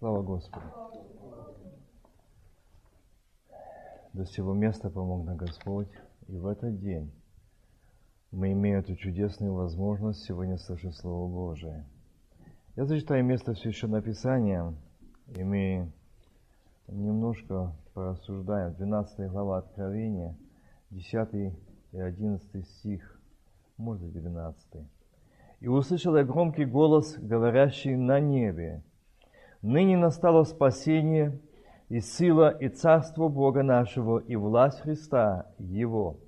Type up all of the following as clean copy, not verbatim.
Слава Господу! До сего места помог нам Господь, и в этот день мы имеем эту чудесную возможность сегодня слышать Слово Божие. Я зачитаю место Священного Писания, и мы немножко порассуждаем. 12 глава Откровения, 10 и 11 стих, может быть 12. «И услышал я громкий голос, говорящий на небе: ныне настало спасение, и сила, и царство Бога нашего, и власть Христа Его.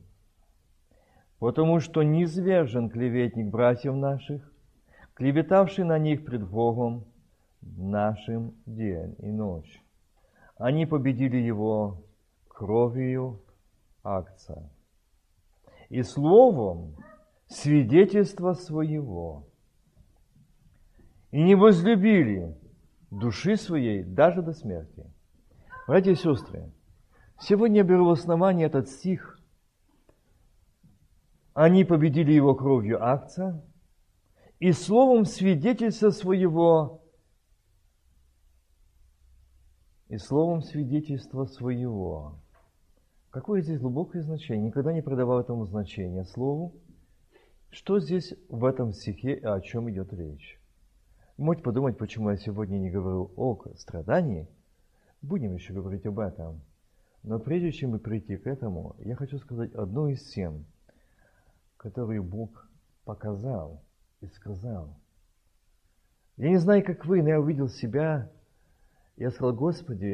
Потому что низвержен клеветник братьев наших, клеветавший на них пред Богом нашим день и ночь. Они победили его кровью Агнца и словом свидетельства своего, и не возлюбили души своей даже до смерти». Братья и сестры, сегодня я беру в основание этот стих. Они победили его кровью Агнца и словом свидетельства своего, Какое здесь глубокое значение? Никогда не придавал этому значения слову. Что здесь в этом стихе и о чем идет речь? Можете подумать, почему я сегодня не говорю о страдании. Будем еще говорить об этом. Но прежде чем прийти к этому, я хочу сказать одну из тем, которую Бог показал и сказал. Я не знаю, как вы, но я увидел себя. Я сказал: Господи,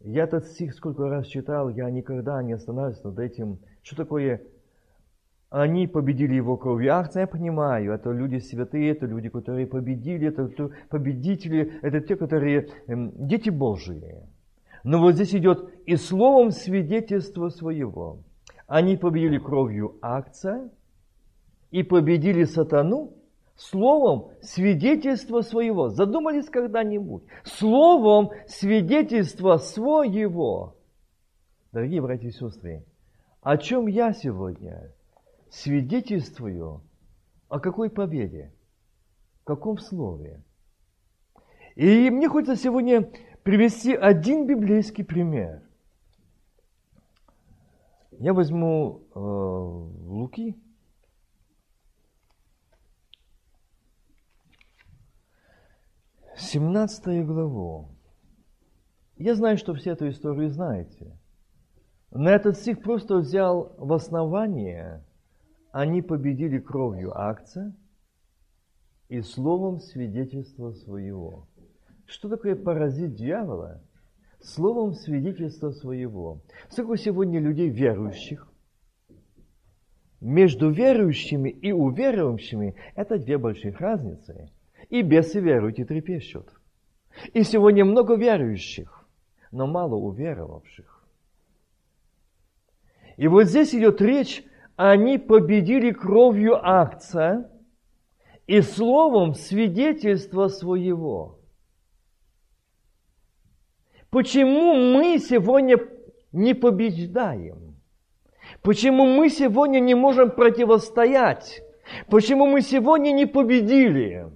я этот стих сколько раз читал, я никогда не останавливаюсь над этим. Что такое «они победили его кровью Агнца»? Я понимаю, это люди святые, это люди, которые победили, это победители, это те, которые дети Божии. Но вот здесь идет «и словом свидетельства своего». Они победили кровью Агнца и победили сатану словом свидетельства своего. Задумались когда-нибудь? Словом свидетельства своего. Дорогие братья и сестры, о чем я сегодня свидетельствую? О какой победе? В каком слове? И мне хочется сегодня привести один библейский пример. Я возьму Луки. Семнадцатую главу. Я знаю, что все эту историю знаете. Но этот стих просто взял в основание. Они победили кровью Агнца и словом свидетельства своего. Что такое паразит дьявола? Словом свидетельства своего. Сколько сегодня людей верующих? Между верующими и уверовавшими это две больших разницы. И бесы веруют и трепещут. И сегодня много верующих, но мало уверовавших. И вот здесь идет речь: они победили кровью Агнца и словом свидетельства своего. Почему мы сегодня не побеждаем? Почему мы сегодня не можем противостоять? Почему мы сегодня не победили?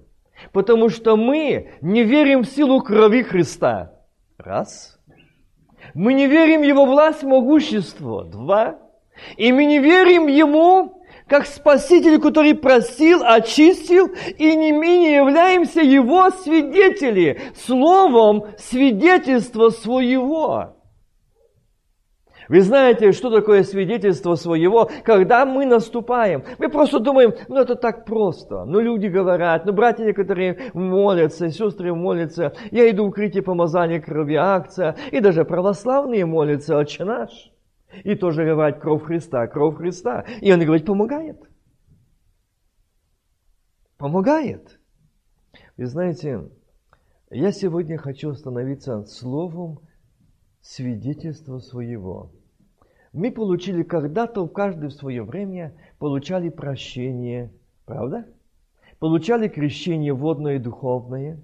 Потому что мы не верим в силу крови Христа. Раз. Мы не верим в Его власть, могущество. Два. И мы не верим Ему, как Спасителю, который простил, очистил, и не менее являемся Его свидетели, словом свидетельства своего. Вы знаете, что такое свидетельство своего, когда мы наступаем? Мы просто думаем, это так просто. Люди говорят, братья некоторые молятся, сестры молятся. Я иду в укрытие помазания крови Агнца, и даже православные молятся «Отче наш». И тоже говорят «кровь Христа, кровь Христа». И он говорит: помогает. Помогает. Вы знаете, я сегодня хочу остановиться словом свидетельства своего. Мы получили когда-то, каждый в свое время, получали прощение, правда? Получали крещение водное и духовное.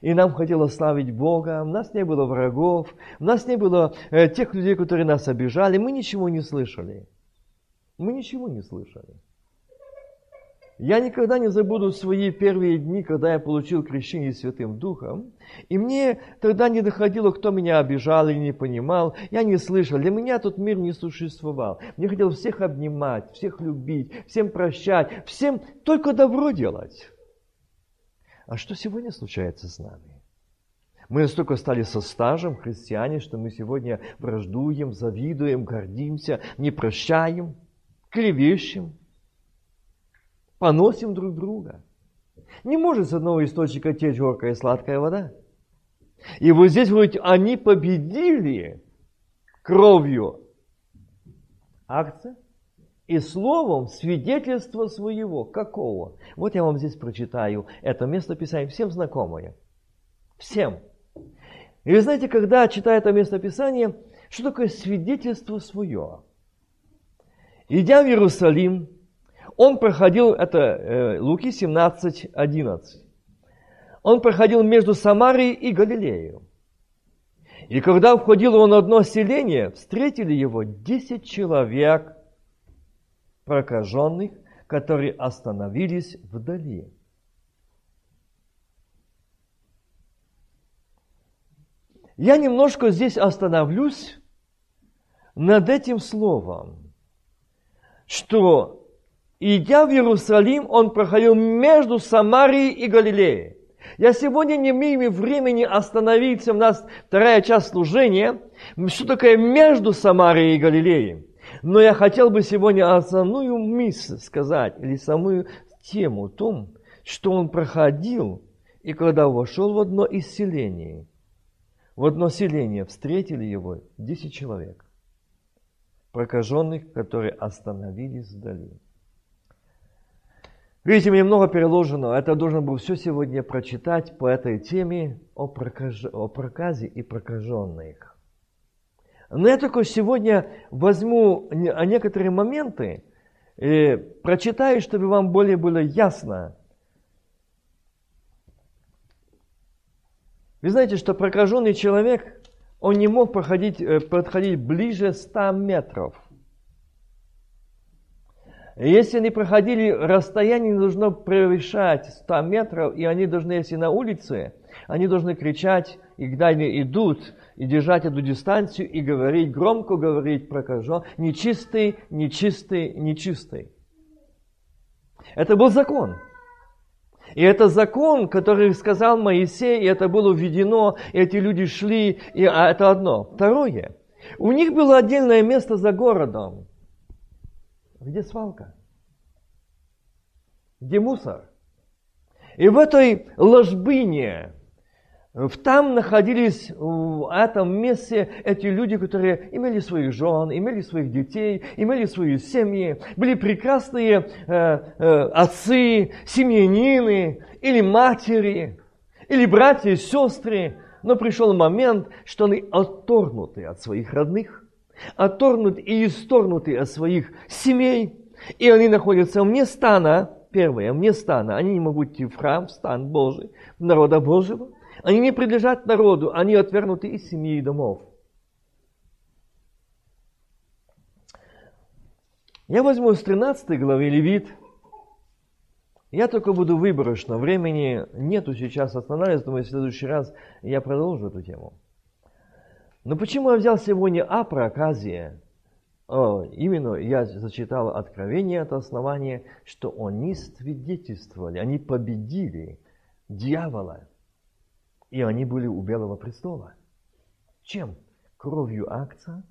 И нам хотелось славить Бога, у нас не было врагов, у нас не было тех людей, которые нас обижали, мы ничего не слышали. Я никогда не забуду свои первые дни, когда я получил крещение Святым Духом. И мне тогда не доходило, кто меня обижал или не понимал. Я не слышал. Для меня тот мир не существовал. Мне хотелось всех обнимать, всех любить, всем прощать, всем только добро делать. А что сегодня случается с нами? Мы настолько стали со стажем христиане, что мы сегодня враждуем, завидуем, гордимся, не прощаем, клевещем. Поносим друг друга. Не может с одного источника течь горькая и сладкая вода. И вот здесь говорит, они победили кровью акция и словом свидетельства своего. Какого? Вот я вам здесь прочитаю это местописание. Всем знакомое. Всем. И вы знаете, когда читаю это местописание, что такое свидетельство свое? Идя в Иерусалим, он проходил, это Луки 17:11. Он проходил между Самарией и Галилеей. И когда входил он в одно селение, встретили его 10 человек прокаженных, которые остановились вдали. Я немножко здесь остановлюсь над этим словом, что идя в Иерусалим, он проходил между Самарией и Галилеей. Я сегодня не имею времени остановиться, у нас вторая часть служения, что такое между Самарией и Галилеей. Но я хотел бы сегодня основную мысль сказать, или самую тему о том, что он проходил, и когда вошел в одно из селений, в одно селение встретили его 10 человек, прокаженных, которые остановились вдали. Видите, мне много переложено. Это должен был все сегодня прочитать по этой теме о проказе и прокаженных. Но я только сегодня возьму некоторые моменты, прочитаю, чтобы вам более было ясно. Вы знаете, что прокаженный человек, он не мог подходить ближе 100 метров. Если они проходили, расстояние не должно превышать 100 метров, и они должны, если на улице, они должны кричать, и когда они идут, и держать эту дистанцию, и говорить, громко говорить прокажен, нечистый, нечистый, нечистый. Это был закон. И это закон, который сказал Моисей, и это было введено, и эти люди шли, и это одно. Второе. У них было отдельное место за городом. Где свалка? Где мусор? И в этой ложбине, там находились в этом месте эти люди, которые имели своих жен, имели своих детей, имели свои семьи, были прекрасные отцы, семьянины, или матери, или братья и сестры. Но пришел момент, что они отторгнуты от своих родных, отторгнуты и исторгнуты от своих семей, и они находятся вне стана, первое, вне стана, они не могут идти в храм, в стан Божий, народа Божьего, они не принадлежат народу, они отвергнуты из семьи и домов. Я возьму с 13 главы Левит, я только буду выборочно, времени нету сейчас останавливаться, думаю, в следующий раз я продолжу эту тему. Но почему я взял сегодня о проказе? Именно я зачитал Откровение, это основание, что они свидетельствовали, они победили дьявола, и они были у Белого престола. Чем? Кровью акция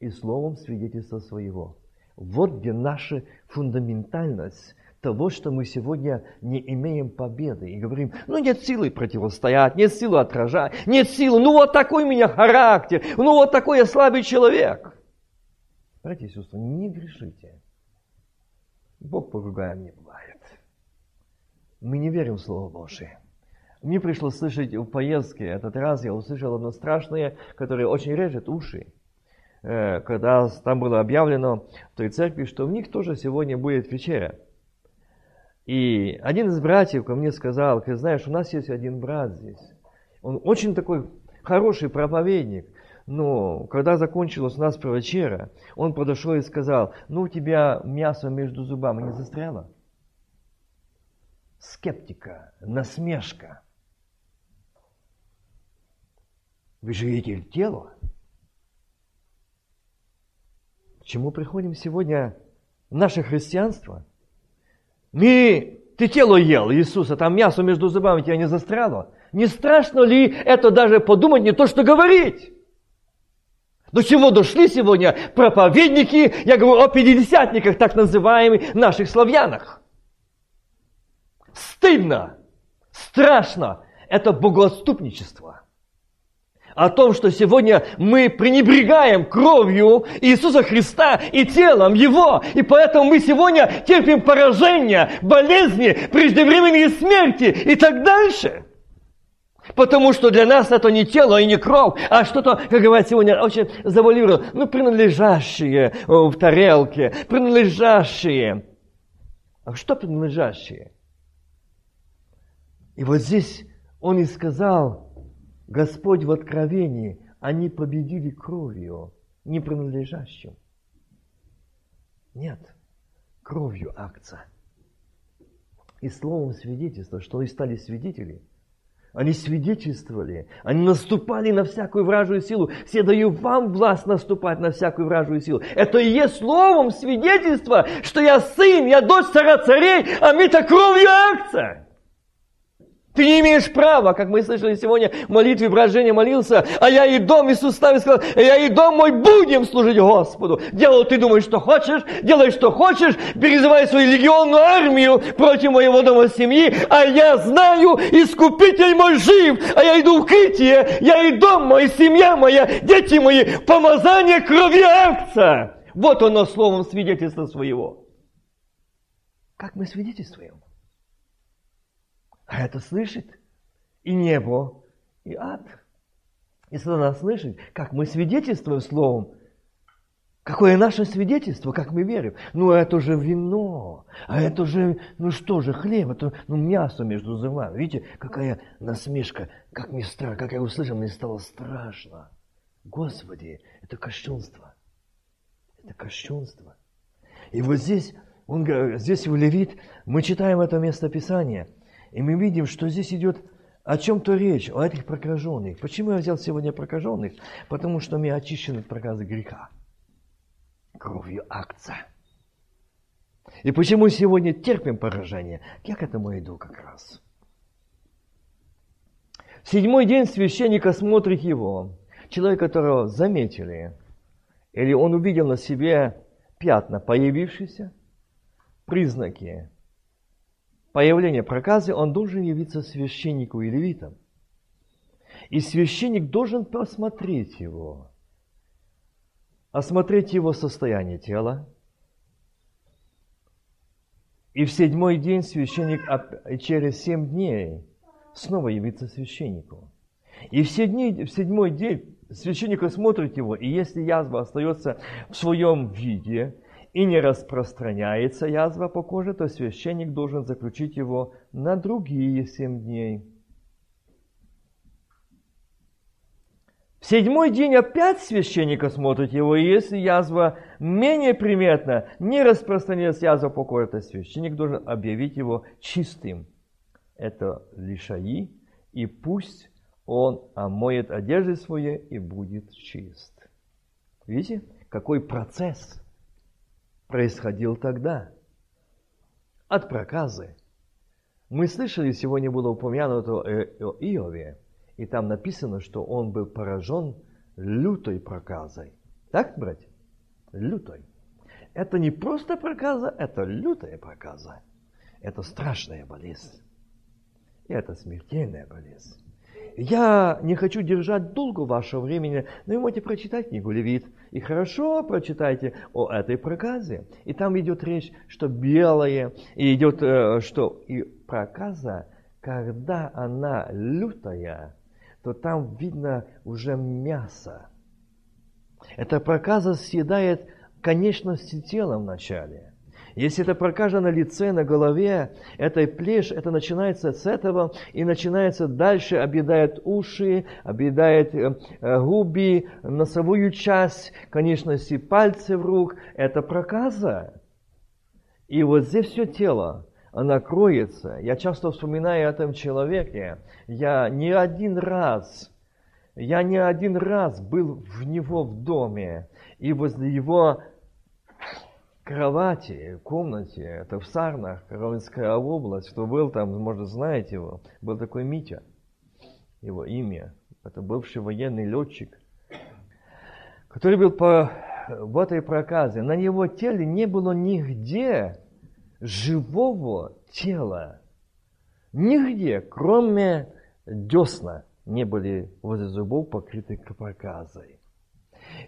и словом свидетельства своего. Вот где наша фундаментальность того, что мы сегодня не имеем победы. И говорим, нет силы противостоять, нет силы отражать, нет силы, вот такой у меня характер, вот такой я слабый человек. Братья и сестры, не грешите. Бог поругаем не бывает. Мы не верим в Слово Божие. Мне пришлось слышать в поездке, этот раз я услышал одно страшное, которое очень режет уши. Когда там было объявлено в той церкви, что в них тоже сегодня будет вечеря. И один из братьев ко мне сказал, ты знаешь, у нас есть один брат здесь. Он очень такой хороший проповедник. Но когда закончилась у нас вечеря, он подошел и сказал, у тебя мясо между зубами не застряло? скептика, насмешка. Вы живете в тело. К чему приходим сегодня наше христианство? Ты тело ел Иисуса, там мясо между зубами тебя не застряло. Не страшно ли это даже подумать, не то что говорить? До чего дошли сегодня проповедники, я говорю о пятидесятниках, так называемых наших славянах. Стыдно, страшно, это богоотступничество. О том, что сегодня мы пренебрегаем кровью Иисуса Христа и телом Его, и поэтому мы сегодня терпим поражения, болезни, преждевременные смерти и так дальше. Потому что для нас это не тело и не кровь, а что-то, как говорят сегодня, очень завуалировано, принадлежащее в тарелке, принадлежащее. А что принадлежащее? И вот здесь он и сказал, Господь в Откровении, они победили кровью, не принадлежащим. Нет, кровью акция. И словом свидетельства, что они стали свидетели. Они свидетельствовали, они наступали на всякую вражью силу. Все даю вам власть наступать на всякую вражью силу. Это и есть словом свидетельство, что я сын, я дочь царя царей, а мы-то кровью акция. Ты не имеешь права, как мы слышали сегодня в молитве, брожение молился, а я и дом, Иисус ставит, сказал, я и дом мой будем служить Господу. Делай, ты думаешь, что хочешь, делай, что хочешь, перезывай свою легионную армию против моего дома семьи, а я знаю, Искупитель мой жив, а я иду в укрытие, я и дом мой, семья моя, дети мои, помазание крови Агнца. Вот оно словом свидетельства своего. Как мы свидетельствуем? А это слышит и небо, и ад. И сатана слышит, как мы свидетельствуем словом, какое наше свидетельство, как мы верим. Это же вино, а это же, хлеб, это мясо между зубами. Видите, какая насмешка, как мне страшно, как я услышал, мне стало страшно. Господи, это кощунство. Это кощунство. И вот здесь, здесь в Левит, мы читаем это местописание. И мы видим, что здесь идет о чем-то речь, о этих прокаженных. Почему я взял сегодня прокаженных? Потому что мы очищены от проказа греха. Кровью акция. И почему сегодня терпим поражение? Я к этому иду как раз. В седьмой день священника смотрит его. Человек, которого заметили, или он увидел на себе пятна, появившиеся признаки, появление проказы, он должен явиться священнику и левитам. И священник должен посмотреть его, осмотреть его состояние тела. И в седьмой день священник через 7 дней снова явится священнику. И в седьмой день священник осмотрит его, и если язва остается в своем виде, и не распространяется язва по коже, то священник должен заключить его на другие 7 дней. В 7-й день опять священник осмотрит его, и если язва менее приметна, не распространяется язва по коже, то священник должен объявить его чистым. Это лишаи, и пусть он омоет одежды свои и будет чист. Видите, какой процесс происходил тогда от проказы. Мы слышали, сегодня было упомянуто о Иове, и там написано, что он был поражен лютой проказой. Так, братья? Лютой. Это не просто проказа, это лютая проказа. Это страшная болезнь. И это смертельная болезнь. Я не хочу держать долго вашего времени, но вы можете прочитать книгу Левит. И хорошо прочитайте о этой проказе. И там идет речь, что белое, и идет, что и проказа, когда она лютая, то там видно уже мясо. Эта проказа съедает конечности тела вначале. Если это прокажа на лице, на голове, это плешь, это начинается с этого и начинается дальше, объедает уши, объедает губы, носовую часть, конечности пальцев рук. Это проказа. И вот здесь все тело. она кроется. Я часто вспоминаю о этом человеке. Я не один раз был в него в доме и возле его кровати, комнате, это в Сарнах, Каролинская область, кто был там, может, знаете его, был такой Митя, его имя, это бывший военный летчик, который был в этой проказе. На его теле не было нигде живого тела, нигде, кроме десна, не были возле зубов покрыты проказой.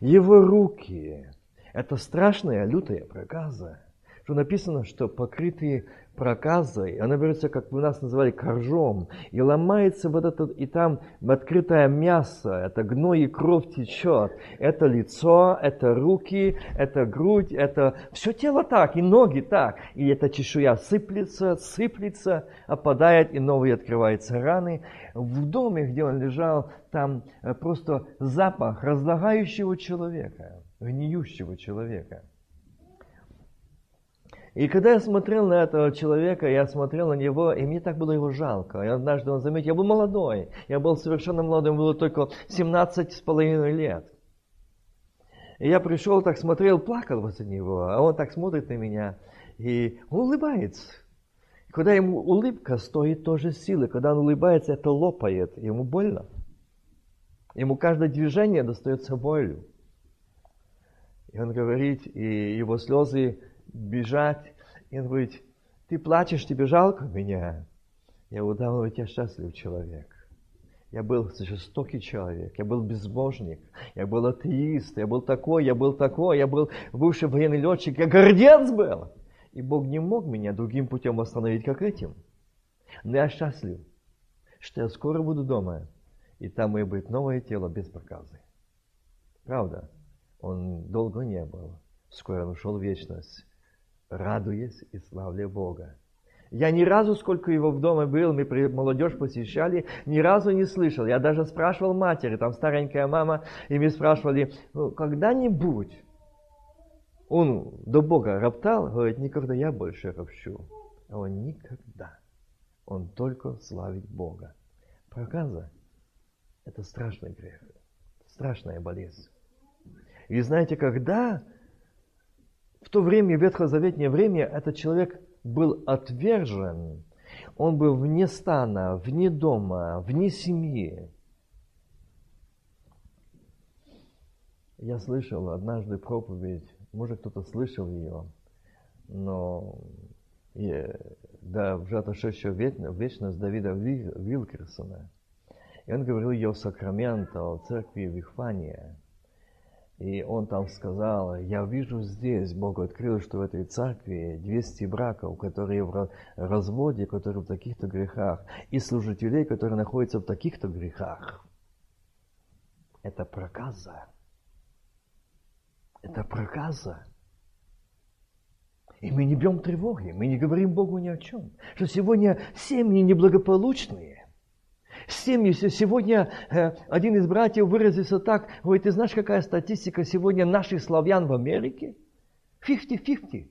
Его руки, это страшная, лютая проказа, что написано, что покрытые проказой, она берется, как у нас называли, коржом, и ломается вот этот, и там открытое мясо, это гной и кровь течет, это лицо, это руки, это грудь, это все тело так, и ноги так, и эта чешуя сыплется, опадает, и новые открываются раны. В доме, где он лежал, там просто запах разлагающего человека, гниющего человека. И когда я смотрел на этого человека, я смотрел на него, и мне так было его жалко. И однажды он заметил, я был молодой, я был совершенно молодым, было только 17,5 лет. И я пришел, так смотрел, плакал возле него, а он так смотрит на меня и улыбается. И когда ему улыбка стоит тоже силы, когда он улыбается, это лопает, ему больно. Ему каждое движение достается болью. И он говорит, и его слезы бежать, и он говорит, ты плачешь, тебе жалко меня? Я говорю, да, говорит, я счастлив человек. Я был жестокий человек, я был безбожник, я был атеист, я был такой, я был бывший военный летчик, я гордец был. И Бог не мог меня другим путем остановить, как этим. Но я счастлив, что я скоро буду дома, и там и будет новое тело без проказы. Правда, он долго не был. Скоро он ушел в вечность, радуясь и славля Бога. Я ни разу, сколько его в доме был, мы молодежь посещали, ни разу не слышал. Я даже спрашивал матери, там старенькая мама, и мы спрашивали, ну, когда-нибудь он до Бога роптал, говорит, никогда я больше ропщу. А он никогда. Он только славит Бога. Проказа – это страшный грех, страшная болезнь. И знаете, когда в то время, в ветхозаветное время, этот человек был отвержен. Он был вне стана, вне дома, вне семьи. Я слышал однажды проповедь, может, кто-то слышал ее, но да, уже отошедшего в вечность Давида Вилкерсона. И он говорил ее в Сакраменто, в церкви Вихвания. И он там сказал, я вижу здесь, Бог открыл, что в этой церкви 200 браков, которые в разводе, которые в таких-то грехах, и служителей, которые находятся в таких-то грехах. Это проказа. Это проказа. И мы не бьем тревоги, мы не говорим Богу ни о чем. Что сегодня семьи неблагополучные. Сегодня один из братьев выразился так, говорит, ты знаешь, какая статистика сегодня наших славян в Америке? 50-50.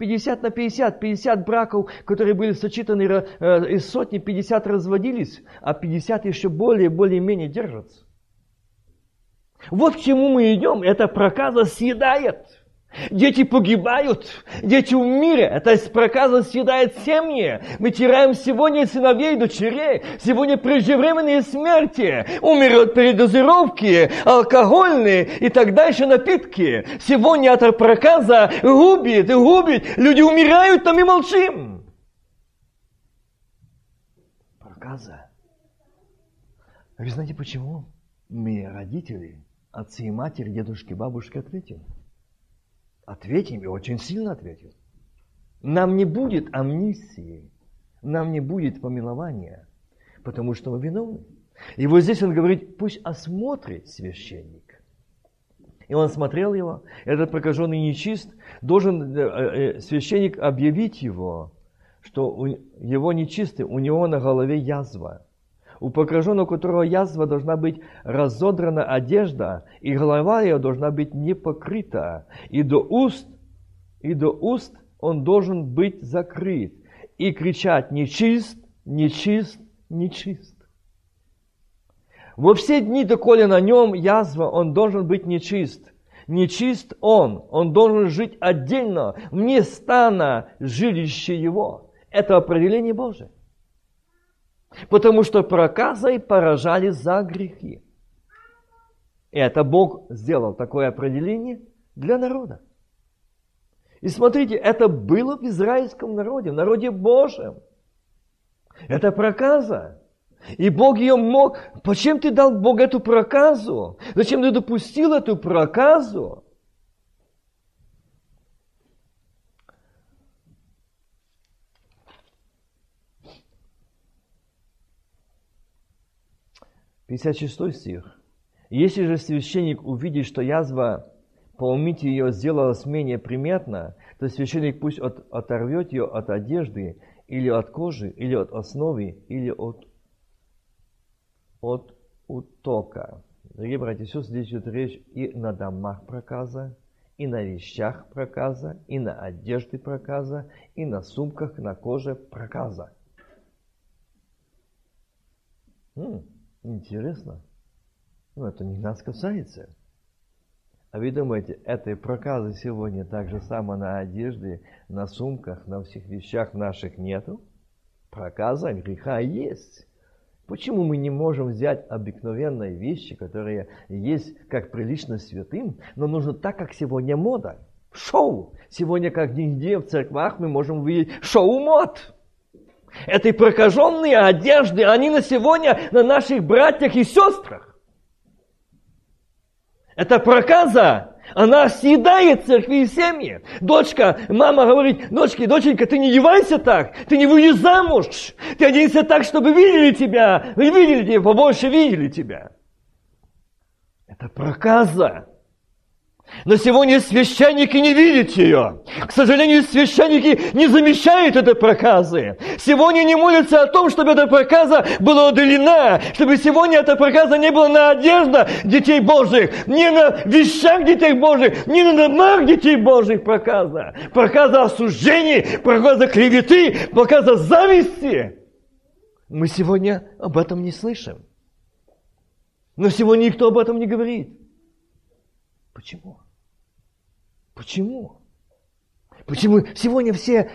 50/50. 50 браков, которые были сочетаны из сотни, 50 разводились, а 50 еще более-менее держатся. Вот к чему мы идем. Эта проказа съедает. Дети погибают, дети в мире. Это проказа съедает семьи. Мы теряем сегодня сыновей и дочерей. Сегодня преждевременные смерти. Умирают от передозировки, алкогольные и так дальше напитки. Сегодня эта проказа губит и губит. Люди умирают, там и молчим. Проказа. А вы знаете почему? Мы, родители, отцы и матери, дедушки, бабушки, ответим и очень сильно ответим. Нам не будет амнистии, нам не будет помилования, потому что мы виновны. И вот здесь он говорит, пусть осмотрит священник. И он смотрел его, этот прокаженный нечист, должен священник объявить его, что его нечистый, у него на голове язва. У прокаженного, у которого язва, должна быть разодрана одежда, и голова ее должна быть не покрыта, и до уст он должен быть закрыт и кричать «Нечист, нечист, нечист». Во все дни, доколе на нем язва, он должен быть нечист. Нечист он должен жить отдельно, вне стана жилище его. Это определение Божие. Потому что проказой поражали за грехи. Это Бог сделал такое определение для народа. И смотрите, это было в израильском народе, в народе Божьем. Это проказа. И Бог ее мог... Почему ты дал Богу эту проказу? Зачем ты допустил эту проказу? Пятьдесят шестой стих. Если же священник увидит, что язва, поломите ее, сделалась менее приметна, то священник пусть оторвет ее от одежды, или от кожи, или от основы, или от утока. Дорогие братья и сестры, здесь идет речь и на домах проказа, и на вещах проказа, и на одежде проказа, и на сумках, на коже проказа. Интересно. Ну, это не нас касается. А вы думаете, этой проказы сегодня так же само на одежде, на сумках, на всех вещах наших нету? Проказа греха есть. Почему мы не можем взять обыкновенные вещи, которые есть как прилично святым, но нужно так, как сегодня мода? Шоу! Сегодня, как нигде, в церквах мы можем увидеть шоу-мод. Это и прокаженные одежды, они на сегодня на наших братьях и сестрах. Это проказа, она съедает церкви и семьи. Дочка, мама говорит, доченька, ты не одевайся так, ты не выйдешь замуж, ты оденься так, чтобы видели тебя, побольше видели тебя. Это проказа. Но сегодня священники не видят ее. К сожалению, священники не замечают этой проказы. Сегодня не молятся о том, чтобы эта проказа была удалена, чтобы сегодня эта проказа не была на одеждах детей Божьих, не на вещах детей Божьих, не на домах детей Божьих проказа. Проказа осуждений, проказа клеветы, проказа зависти. Мы сегодня об этом не слышим. Но сегодня никто об этом не говорит. Почему? Почему? Почему сегодня все,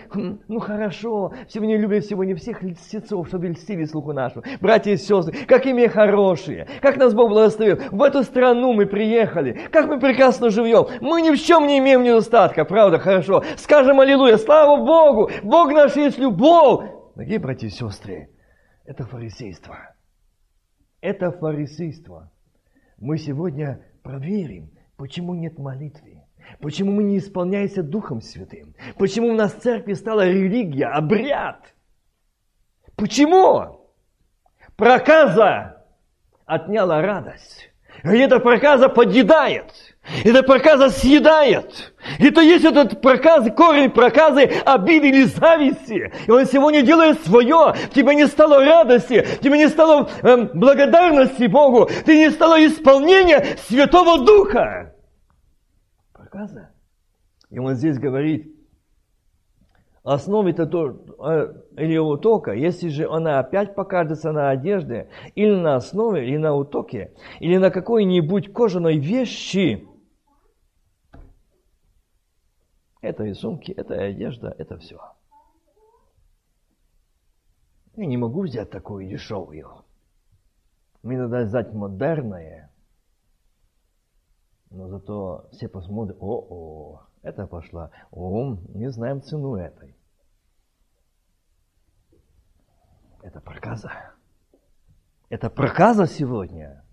хорошо, сегодня любят сегодня всех льстецов, чтобы льстили слуху нашу. Братья и сестры, какие мы хорошие, как нас Бог благословил. В эту страну мы приехали, как мы прекрасно живем. Мы ни в чем не имеем недостатка, правда, хорошо. Скажем аллилуйя, слава Богу, Бог наш есть любовь. Дорогие братья и сестры, это фарисейство. Это фарисейство. Мы сегодня проверим. Почему нет молитвы? Почему мы не исполняемся Духом Святым? Почему у нас в церкви стала религия, обряд? Почему? Проказа отняла радость. И эта проказа подъедает. Эта проказа съедает. И то есть этот проказ, корень проказы обиды или зависти. И он сегодня делает свое. Тебе не стало радости, тебе не стало благодарности Богу, ты не стало исполнения Святого Духа. Проказа. И он здесь говорит, основе-то или утока, если же она опять покажется на одежде, или на основе, или на утоке, или на какой-нибудь кожаной вещи, это и сумки, это и одежда, это все. Я не могу взять такую дешевую. Мне надо взять модерное. Но зато все посмотрят, о-о, это пошла, не знаем цену этой. Это проказа. Это проказа сегодня.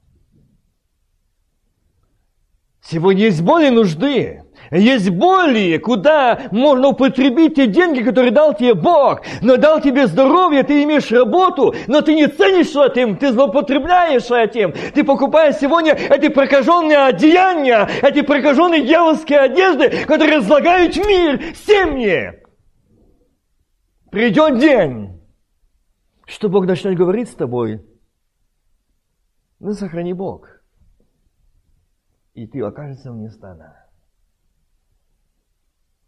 Сегодня есть более нужды, есть более, куда можно употребить те деньги, которые дал тебе Бог, но дал тебе здоровье, ты имеешь работу, но ты не ценишь этим, ты злоупотребляешь этим, ты покупаешь сегодня эти прокаженные одеяния, эти прокаженные дьявольские одежды, которые разлагают мир, семьи. Придет день, что Бог начнет говорить с тобой. Ну, сохрани Бог. И ты окажешься вне стана.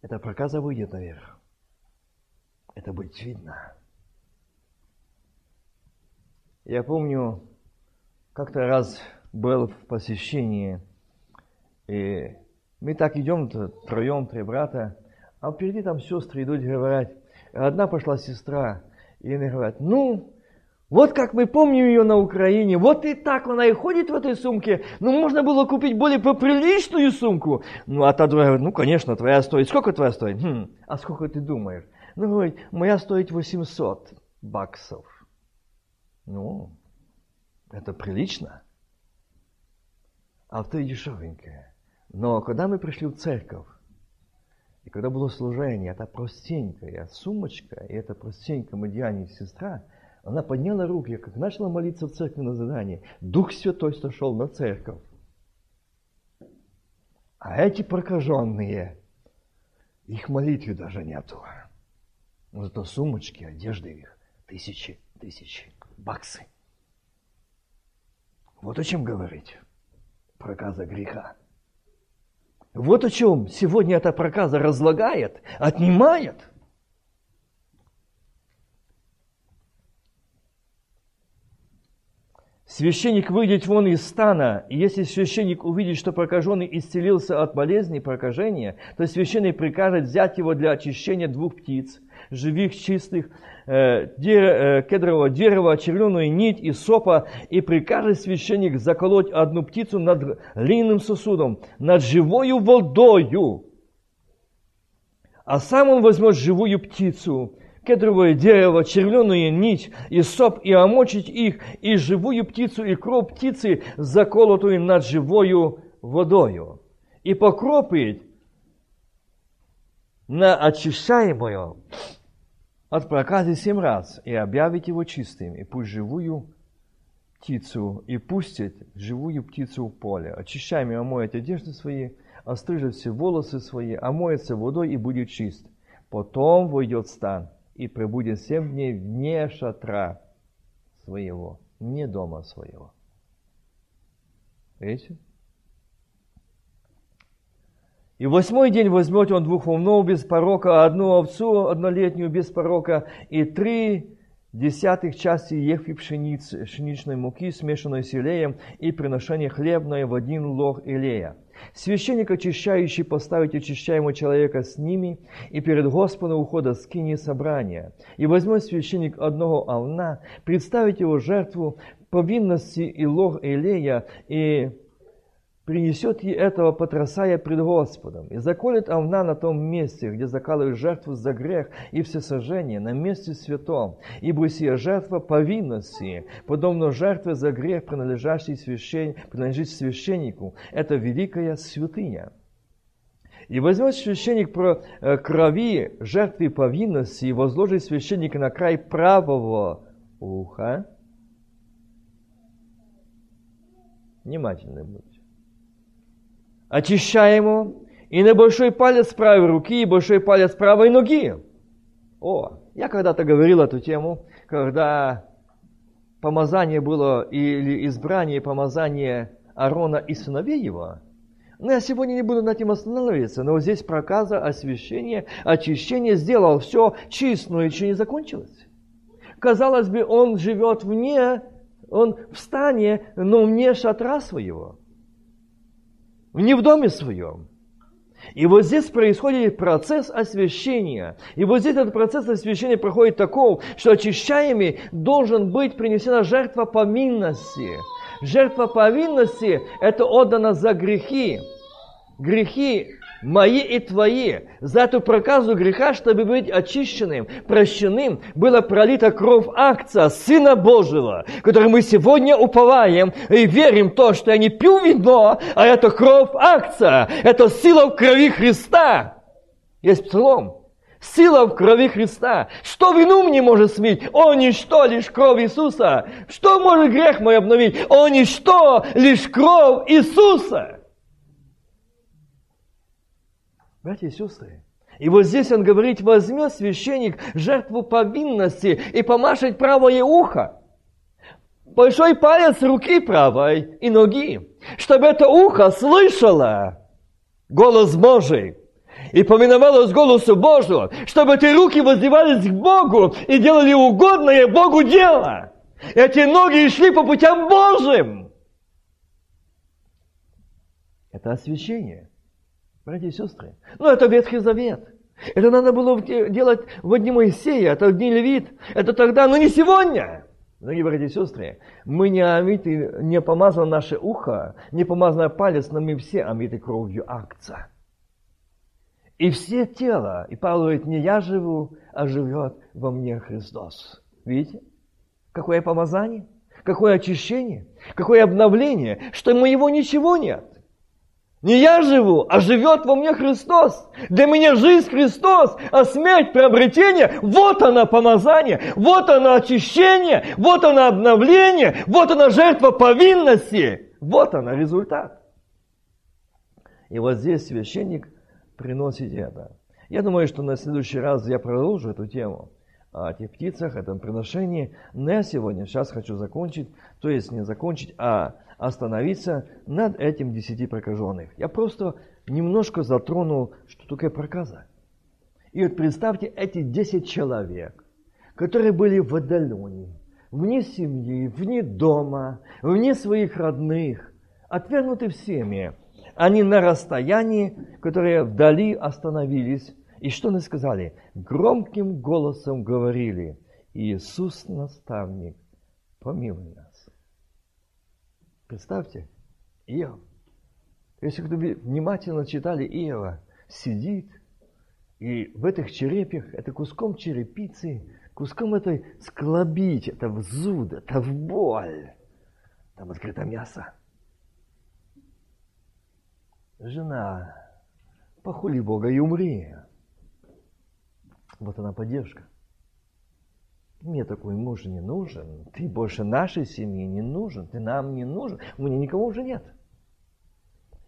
Эта проказа выйдет наверх. это будет видно. Я помню, как-то раз был в посещении, и мы так идем, троем, три брата, а впереди там сестры идут говорить. Одна пошла сестра, и она говорит, ну, вот как мы помним ее на Украине, вот и так она и ходит в этой сумке, ну, можно было купить более поприличную сумку. Ну, а та другая говорит, ну, конечно, твоя стоит. Сколько твоя стоит? А сколько ты думаешь? Ну, говорит, моя стоит $800. Ну, это прилично. А то и дешевенькая. Но когда мы пришли в церковь, и когда было служение, эта простенькая сумочка, и эта простенькая Мадьяне сестра, она подняла руки, как начала молиться в церкви на задании. Дух Святой сошел на церковь. А эти прокаженные, их молитвы даже нету. Но зато сумочки, одежды их тысячи, баксы. Вот о чем говорить. Проказа греха. Вот о чем сегодня эта проказа разлагает, отнимает. Священник выйдет вон из стана, и если священник увидит, что прокаженный исцелился от болезни прокажения, то священник прикажет взять его для очищения 2 птиц, живых, чистых, кедрового дерева, червленую нить и сопа, и прикажет священник заколоть одну птицу над глиняным сосудом, над живою водою. А сам он возьмет живую птицу, кедровое дерево, червленую нить, и соп, и омочить их, и живую птицу, и кровь птицы, заколотую над живою водою, и покропить на очищаемую от проказы 7 раз, и объявить его чистым, и пусть живую птицу, и пустит живую птицу в поле. Очищаемый омоет одежды свои, острижет все волосы свои, омоется водой и будет чист. Потом войдет в стан и пробудет 7 дней вне шатра своего, вне дома своего. Видите? И 8-й день возьмет он 2 волнов без порока, 1 овцу 1-летнюю без порока и 3 десятых части ехи пшеницы, пшеничной муки, смешанной с елеем, и приношение хлебное в 1 лог елея. Священник очищающий поставит очищаемого человека с ними, и перед Господом ухода скинии собрания. И возьмет священник 1 овна, представит его жертву повинности и лог елея, и принесет ей этого, потрясая пред Господом, и заколет овна на том месте, где закалывает жертву за грех и всесожжение, на месте святом, ибо сия жертва повинности, подобно жертве за грех, принадлежит священнику, это великая святыня. И возьмет священник про крови жертвы повинности и возложит священника на край правого уха. Внимательно будьте. Очищаемому, и на большой палец правой руки, и большой палец правой ноги. О, я когда-то говорил эту тему, когда помазание было, или избрание помазания Аарона и сыновей его. Но я сегодня не буду над этим останавливаться, но здесь проказа, освящение, очищение, сделал все чисто, но еще не закончилось. Казалось бы, он живет вне, он в стане, но вне шатра своего. Не в доме своем. И вот здесь происходит процесс освящения. И вот здесь этот процесс освящения проходит таков, что очищаемый должен быть принесена жертва повинности. Жертва повинности – это отдана за грехи. Грехи мои и твои. За эту проказу греха, чтобы быть очищенным, прощенным, была пролита кровь Агнца, Сына Божьего, который мы сегодня уповаем и верим в то, что я не пью вино, а это кровь Агнца, это сила в крови Христа. Есть псалом. Сила в крови Христа. Что вину мне может смыть? О, ничто, лишь кровь Иисуса. Что может грех мой обновить? О, ничто, лишь кровь Иисуса. Братья и сестры, и вот здесь он говорит, возьмет священник жертву повинности и помашет правое ухо, большой палец руки правой и ноги, чтобы это ухо слышало голос Божий. и повиновалось голосу Божьему, чтобы эти руки воздевались к Богу и делали угодное Богу дело. Эти ноги шли по путям Божьим. Это освящение, братья и сестры. Но это Ветхий Завет. Это надо было делать во дни Моисея, это в дни Левит. Это тогда, но не сегодня. Дорогие братья и сестры, мы не омиты, не помазано наше ухо, не помазано палец, но мы все омиты кровью Агнца. И все тело, и Павел говорит, не я живу, а живет во мне Христос. Видите? Какое помазание, какое очищение, какое обновление, что моего ничего нет. Не я живу, а живет во мне Христос. Для меня жизнь Христос, а смерть приобретение. Вот оно помазание, вот оно очищение, вот оно обновление, вот оно жертва повинности. Вот оно результат. И вот здесь священник приносит это. Я думаю, что на следующий раз я продолжу эту тему. О тех птицах, этом приношении. Но я сегодня, сейчас хочу закончить, то есть не закончить, а остановиться над этим 10 прокаженных. Я просто немножко затронул, что такое проказа. И вот представьте, эти 10 человек, которые были в отдалении, вне семьи, вне дома, вне своих родных, отвергнуты всеми. Они на расстоянии, которые вдали остановились. И что они сказали? Громким голосом говорили: «Иисус, наставник, помилуй нас». Представьте, Иов. Если кто внимательно читали Иова, сидит, и в этих черепях, это куском черепицы, куском этой склобить, это в зуд, это в боль. Там открыто мясо. Жена, похули Бога и умри. Вот она поддержка. Мне такой муж не нужен. Ты больше нашей семьи не нужен. Ты нам не нужен. У меня никого уже нет.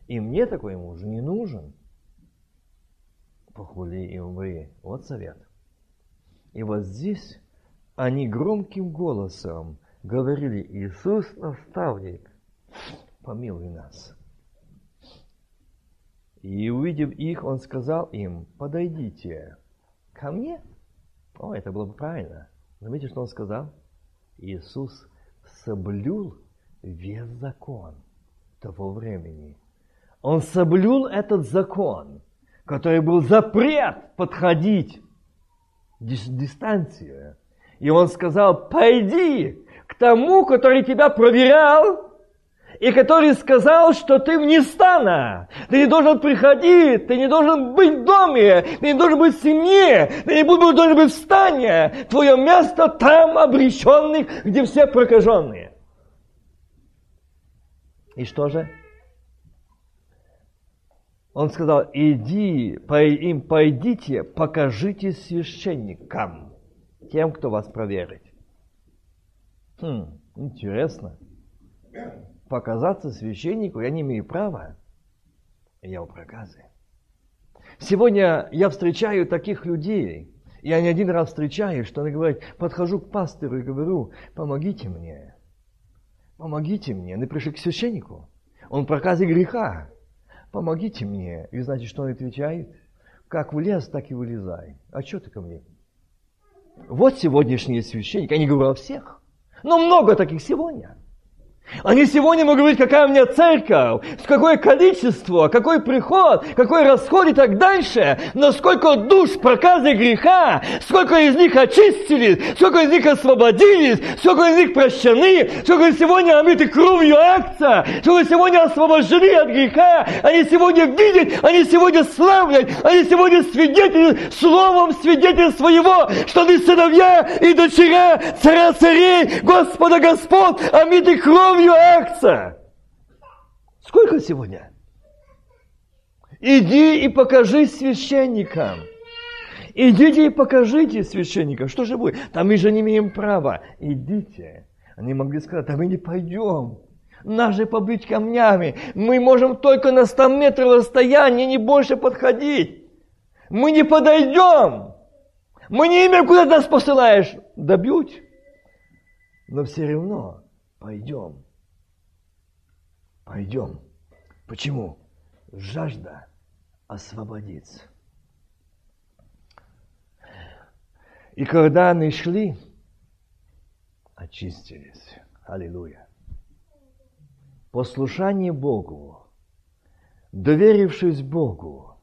И мне такой муж не нужен. Похули и умри. Вот совет. И вот здесь они громким голосом говорили: «Иисус, наставник, помилуй нас». И увидев их, он сказал им: «Подойдите ко мне». О, это было бы правильно. Заметьте, что он сказал? Иисус соблюл весь закон того времени. Он соблюл этот закон, который был запрет подходить, дистанцию. И он сказал: «Пойди к тому, который тебя проверял, и который сказал, что ты вне стана, ты не должен приходить, ты не должен быть в доме, ты не должен быть в семье, ты не должен быть в стане, твое место там обреченных, где все прокаженные». И что же? Он сказал: «Иди, им пойдите, покажите священникам, тем, кто вас проверит». Интересно. Показаться священнику я не имею права. Я у проказы. Сегодня я встречаю таких людей. Я не один раз встречаю, что они говорят: подхожу к пастыру и говорю: «Помогите мне. Помогите мне». Они пришли к священнику. Он в проказе греха. «Помогите мне». И знаете, что он отвечает? «Как влез, так и вылезай. А что ты ко мне?» Вот сегодняшние священники. Я не говорю о всех. Но много таких сегодня. Они сегодня могут говорить: какая у меня церковь, какое количество, какой приход, какой расход и так дальше. Но сколько душ проказы греха, сколько из них очистились, сколько из них освободились, сколько из них прощены, сколько сегодня омыты кровью Агнца, сколько сегодня освобождены от греха. Они сегодня видят, они сегодня славят, они сегодня свидетели, словом свидетель своего, что они сыновья и дочеря царя царей, Господа Господ, омыты кровью Агнца. Сколько сегодня? Иди и покажи священникам. Идите и покажите священникам. Что же будет? Там мы же не имеем права. Идите. Они могли сказать: «Да мы не пойдем. Нас же побить камнями. Мы можем только на 100 метров расстоянии, не больше подходить. Мы не подойдем. Мы не имеем, куда нас посылаешь». Добьют. Но все равно пойдем. Пойдем. Почему? Жажда освободиться. И когда они шли, очистились. Аллилуйя. Послушание Богу, доверившись Богу,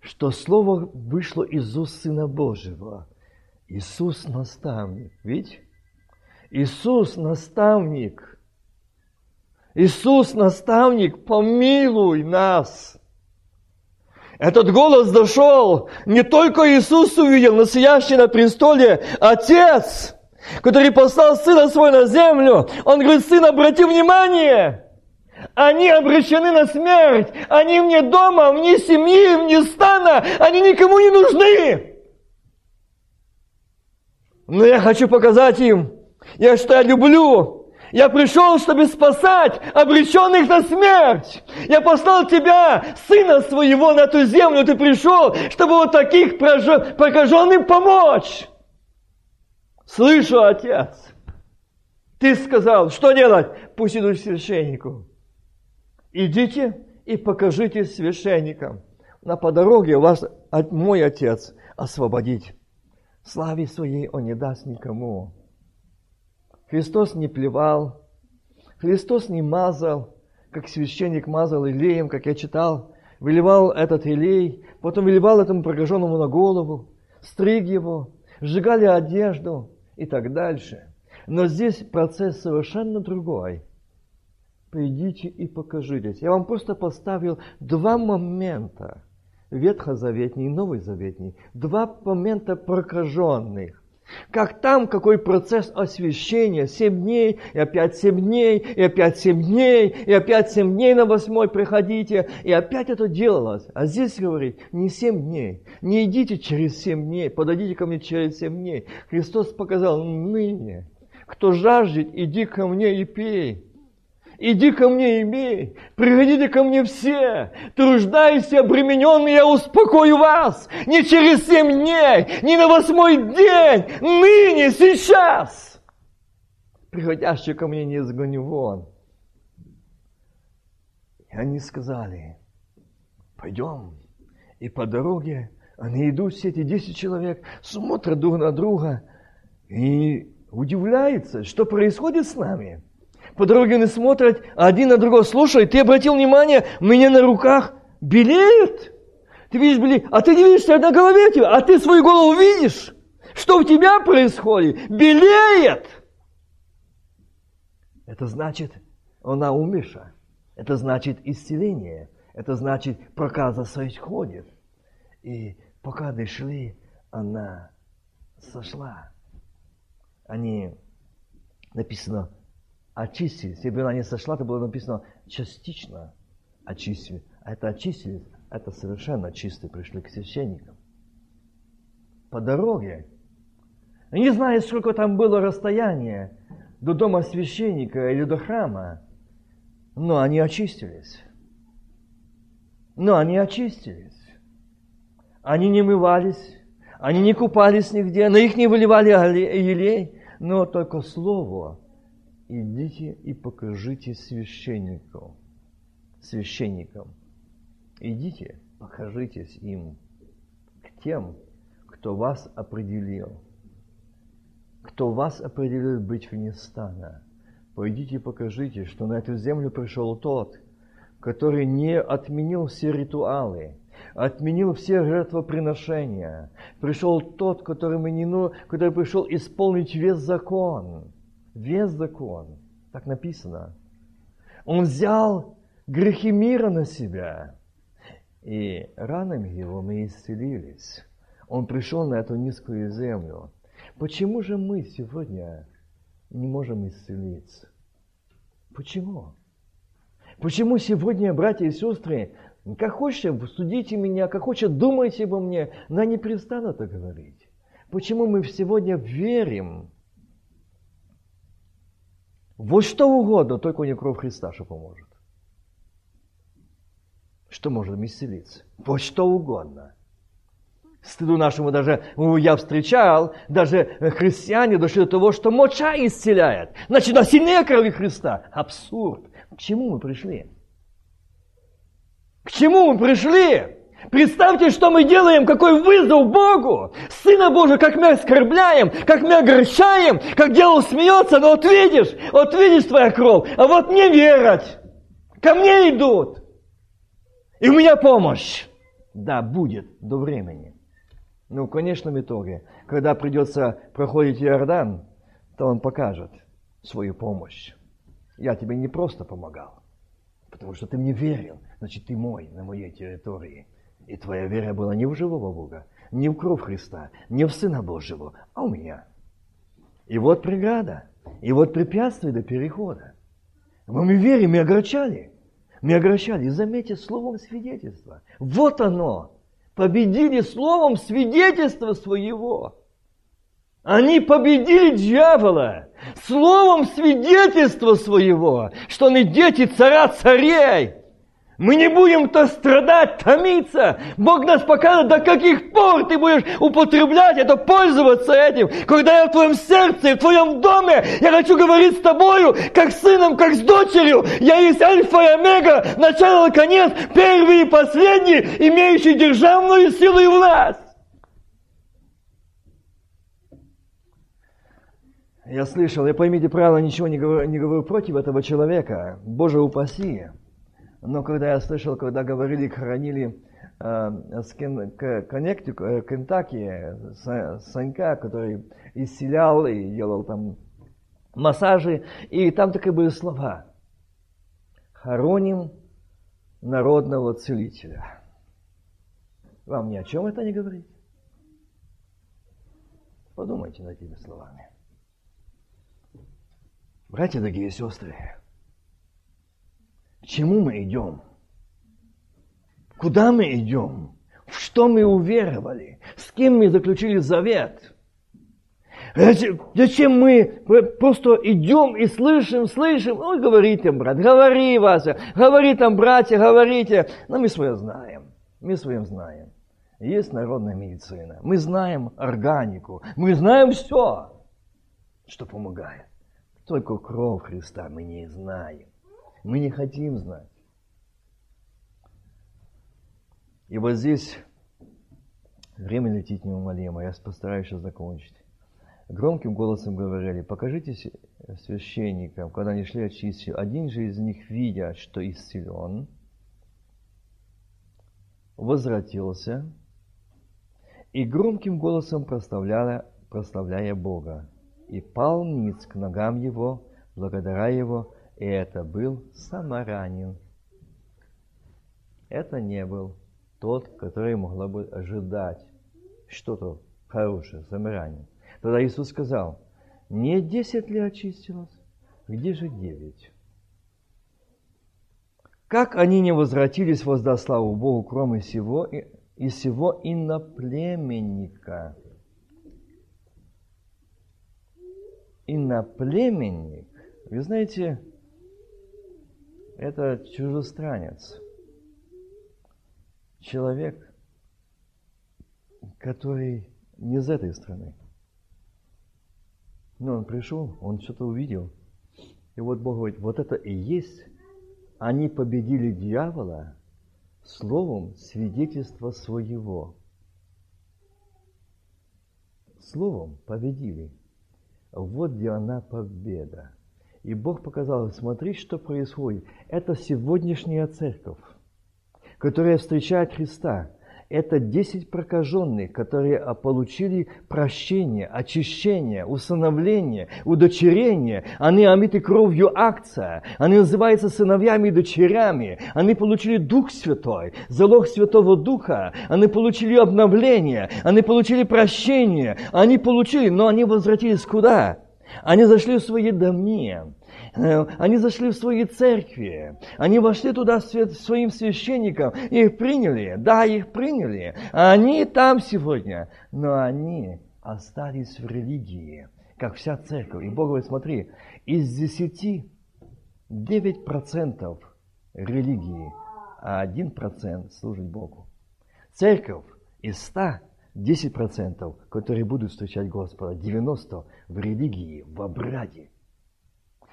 что Слово вышло из уст Сына Божьего. Иисус наставник, ведь? Иисус наставник. Иисус наставник, помилуй нас. Этот голос дошел, не только Иисус увидел, но сиящий на престоле Отец, который послал Сына Своего на землю. Он говорит: Сын, обрати внимание, они обречены на смерть, они вне дома, вне семьи, вне стана, они никому не нужны. Но я хочу показать им, я люблю. Я пришел, чтобы спасать обреченных на смерть. Я послал тебя, Сына Своего, на эту землю. Ты пришел, чтобы вот таких прокаженным помочь. Слышу, Отец, Ты сказал, что делать? Пусть идут к священнику. Идите и покажитесь священникам. Но по дороге вас мой Отец освободит. Славе Своей Он не даст никому. Христос не плевал, Христос не мазал, как священник мазал елеем, как я читал, выливал этот елей, потом выливал этому прокаженному на голову, стриг его, сжигали одежду и так дальше. Но здесь процесс совершенно другой. Придите и покажитесь. Я вам просто поставил два момента, ветхозаветний и новозаветний, два момента прокаженных. Как там, какой процесс освящения, 7 дней, и опять 7 дней, и опять 7 дней, и опять 7 дней на 8-й приходите, и опять это делалось. А здесь говорит, не 7 дней, не идите через 7 дней, подойдите ко мне через 7 дней. Христос показал: ныне, кто жаждет, иди ко мне и пей. Иди ко мне и имей, приходите ко мне все, труждайся, обремененные, я успокою вас, не через 7 дней, не на 8-й день, ныне, сейчас. Приходящий ко мне не изгоню вон. И они сказали: пойдем. И по дороге они идут, все эти 10 человек, смотрят друг на друга и удивляются, что происходит с нами. По дороге они смотрят, а один на другого: слушай, ты обратил внимание, меня на руках белеют. Ты видишь, блин, а ты не видишь, что на голове тебя, а ты свою голову видишь, что у тебя происходит, белеет. Это значит, она умершая, это значит исцеление, это значит проказа сходит. И пока дошли, она сошла. Они, написано, очистились. Если бы она не сошла, то было написано частично очистились. А это очистились, это совершенно чистые пришли к священникам. По дороге, не знаю, сколько там было расстояние до дома священника или до храма, но они очистились. Они не мывались, они не купались нигде, на них не выливали елей, но только слово. Идите и покажите священникам. Идите, покажитесь им, к тем, кто вас определил быть вне стана. Пойдите и покажите, что на эту землю пришел тот, который не отменил все ритуалы, отменил все жертвоприношения. Пришел тот, который пришел исполнить весь закон. Весь закон, так написано. Он взял грехи мира на себя, и ранами его мы исцелились. Он пришел на эту низкую землю. Почему же мы сегодня не можем исцелиться? Почему? Почему сегодня, братья и сестры, как хочешь, судите меня, как хочешь, думайте обо мне, но я не перестану это говорить. Почему мы сегодня верим? Вот что угодно, только не кровь Христа, что поможет. Что можем исцелиться? Вот что угодно. Стыду нашему даже, я встречал, даже христиане дошли до того, что моча исцеляет. Значит, на сильнее крови Христа. Абсурд. К чему мы пришли? Представьте, что мы делаем, какой вызов Богу. Сына Божия, как мы оскорбляем, как мы огорчаем, как дьявол смеется, но вот видишь твоя кровь, а вот не верить. Ко мне идут. И у меня помощь. Да, будет до времени. Ну, в конечном итоге, когда придется проходить Иордан, то он покажет свою помощь. Я тебе не просто помогал, потому что ты мне верил, значит, ты мой на моей территории. И твоя вера была не в живого Бога, не в кровь Христа, не в Сына Божьего, а у меня. И вот преграда, и вот препятствие до перехода. Но мы верим, мы огорчали. Мы огорчали. Заметьте, словом свидетельства. Вот оно. Победили словом свидетельства своего. Они победили дьявола словом свидетельства своего, что мы дети царя царей. Мы не будем то страдать, томиться. Бог нас показывает, до каких пор ты будешь употреблять это, пользоваться этим. Когда я в твоем сердце, в твоем доме, я хочу говорить с тобою, как с сыном, как с дочерью. Я есть альфа и омега, начало и конец, первый и последний, имеющий державную силу и власть. Я слышал, я поймите правильно, ничего не говорю против этого человека. Боже упаси. Но когда я слышал, когда говорили, хоронили Кентаки, Санька, который исцелял и делал там массажи, и там такие были слова. Хороним народного целителя. Вам ни о чем это не говорит? Подумайте над этими словами. Братья, дорогие сестры, к чему мы идем? Куда мы идем? В что мы уверовали? С кем мы заключили завет? Зачем мы просто идем и слышим? Ой, говори там, брат, говори, Вася, говори там, братья, говорите. Но мы свое знаем, Есть народная медицина, мы знаем органику, мы знаем все, что помогает. Только кровь Христа мы не знаем. Мы не хотим знать. И вот здесь время летит неумолимо. Я постараюсь сейчас закончить. Громким голосом говорили, покажитесь священникам, когда они шли очистить. Один же из них, видя, что исцелен, возвратился и громким голосом прославляя Бога. И пал ниц к ногам его, благодаря его. И это был самарянин. Это не был тот, который могла бы ожидать что-то хорошее, самарянин. Тогда Иисус сказал, не 10 ли очистилось, где же 9? Как они не возвратились, возда славу Богу, кроме сего иноплеменника. Иноплеменник, вы знаете, это чужестранец, человек, который не из этой страны. Но он пришел, он что-то увидел. И вот Бог говорит, вот это и есть. Они победили дьявола словом свидетельства своего. Словом победили. Вот где она победа. И Бог показал, смотри, что происходит. Это сегодняшняя церковь, которая встречает Христа. Это 10 прокаженных, которые получили прощение, очищение, усыновление, удочерение. Они омиты кровью акция. Они называются сыновьями и дочерями. Они получили Дух Святой, залог Святого Духа. Они получили обновление. Они получили прощение. Они получили, но они возвратились куда? Они зашли в свои дома, они зашли в свои церкви, они вошли туда своим священникам, их приняли, да, их приняли, они там сегодня, но они остались в религии, как вся церковь. И Бог говорит, смотри, из 10 9% религии, а 1% служит Богу. Церковь из 100 10%, которые будут встречать Господа, 90% в религии, в обряде.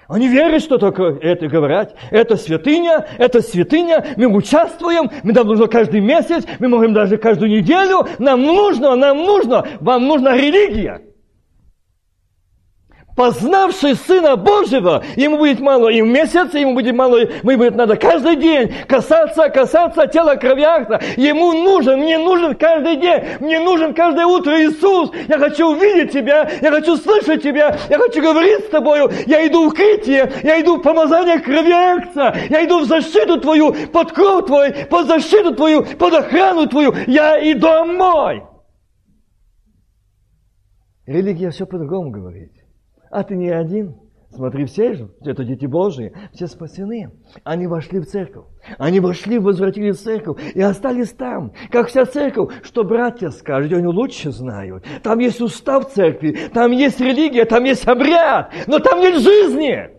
Они верят, что только это говорят. Это святыня, мы участвуем, мы нам нужно каждый месяц, мы можем даже каждую неделю. Нам нужно, вам нужна религия. Познавший Сына Божьего, ему будет мало и в месяц, ему будет мало, ему будет надо каждый день касаться тела крови Агнца. Ему нужен, мне нужен каждый день, мне нужен каждое утро Иисус. Я хочу увидеть Тебя, я хочу слышать Тебя, я хочу говорить с Тобою. Я иду в укрытие, я иду в помазание крови Агнца, я иду в защиту Твою, под кров Твой, под защиту Твою, под охрану Твою. Я иду домой. Религия все по-другому говорит. А ты не один. Смотри, все же, это дети Божьи, все спасены. Они вошли в церковь. Они вошли, возвратились в церковь и остались там, как вся церковь. Что братья скажут, они лучше знают. Там есть устав церкви, там есть религия, там есть обряд, но там нет жизни.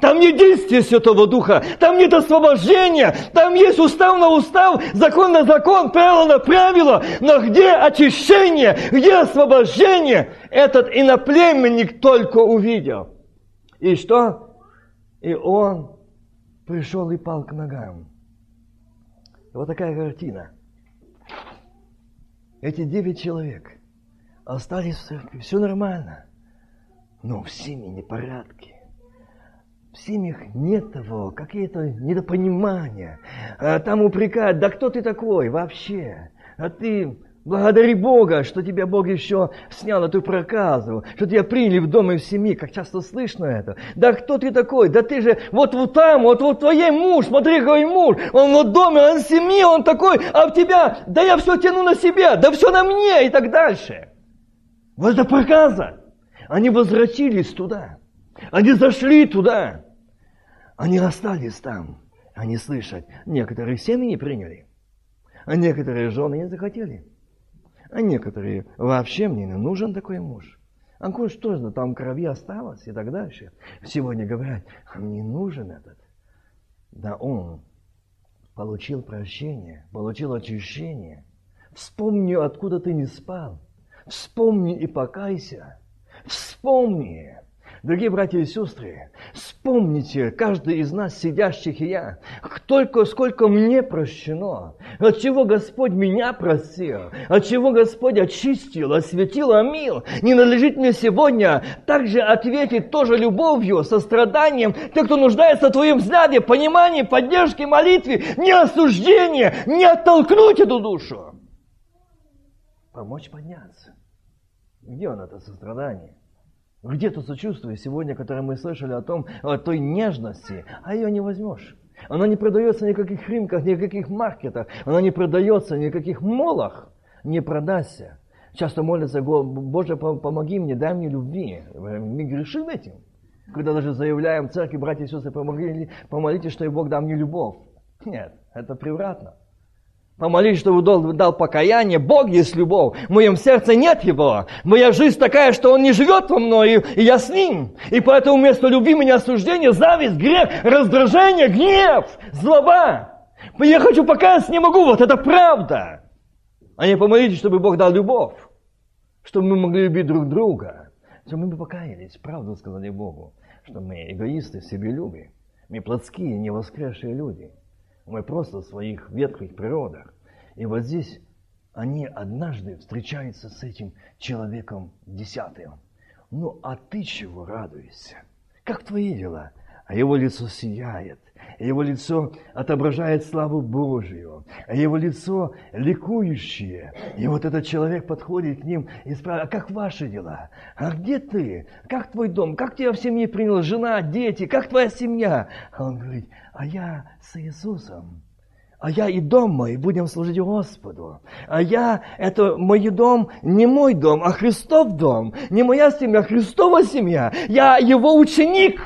Там нет действия Святого Духа, там нет освобождения, там есть устав на устав, закон на закон, правило на правило, но где очищение, где освобождение, этот иноплеменник только увидел. И что? И он пришел и пал к ногам. Вот такая картина. Эти 9 человек остались в церкви, все нормально, но в семье непорядки. В семьях нет того, какие-то недопонимания. Там упрекают, да кто ты такой вообще? А ты благодари Бога, что тебя Бог еще снял эту проказу, что тебя приняли в дом и в семье, как часто слышно это. Да кто ты такой? Да ты же вот там, вот твой муж, смотри, какой муж, он вот в доме, он в семье, он такой, а в тебя, да я все тяну на себя, да все на мне и так дальше. Вот это проказа. Они возвратились туда. Они зашли туда, они остались там, они слышат. Некоторые семьи не приняли, а некоторые жены не захотели, а некоторые вообще мне не нужен такой муж. А кое-что же там крови осталось и так дальше. Сегодня говорят, мне нужен этот. Да он получил прощение, получил очищение. Вспомни, откуда ты не спал. Вспомни и покайся. Вспомни. Дорогие братья и сестры, вспомните, каждый из нас, сидящих и я, только сколько мне прощено, от чего Господь меня простил, от чего Господь очистил, осветил, омил. Не надлежит мне сегодня также ответить тоже любовью, состраданием, те, кто нуждается в твоем взгляде, понимании, поддержке, молитве, не осуждение, не оттолкнуть эту душу. Помочь подняться. Где он, это сострадание? Где то сочувствие сегодня, которое мы слышали о том, о той нежности, а ее не возьмешь. Она не продается ни в каких рынках, ни в каких маркетах, она не продается ни в каких молах, не продастся. Часто молятся, Боже, помоги мне, дай мне любви. Мы грешим этим. Когда даже заявляем в церкви, братья и сестры, помолитесь, что и Бог дал мне любовь. Нет, это превратно. Помолись, чтобы Бог дал покаяние. Бог есть любовь. В моем сердце нет Его. Моя жизнь такая, что Он не живет во мной, и я с Ним. И поэтому вместо любви меня осуждение, зависть, грех, раздражение, гнев, злоба. Я хочу покаяться, не могу. Вот это правда. А не помолитесь, чтобы Бог дал любовь. Чтобы мы могли любить друг друга. Чтобы мы покаялись, правду сказали Богу. Что мы эгоисты, себелюбы. Мы плотские, невоскресшие люди. Мы просто в своих ветхих природах. И вот здесь они однажды встречаются с этим человеком десятым. Ну, а ты чего радуешься? Как твои дела? А его лицо сияет. Его лицо отображает славу Божию. Его лицо ликующее. И вот этот человек подходит к ним и спрашивает, а как ваши дела? А где ты? Как твой дом? Как тебя в семье приняла жена, дети? Как твоя семья? А он говорит, а я с Иисусом. А я и дом мой будем служить Господу. А я, это мой дом, не мой дом, а Христов дом. Не моя семья, а Христова семья. Я его ученик.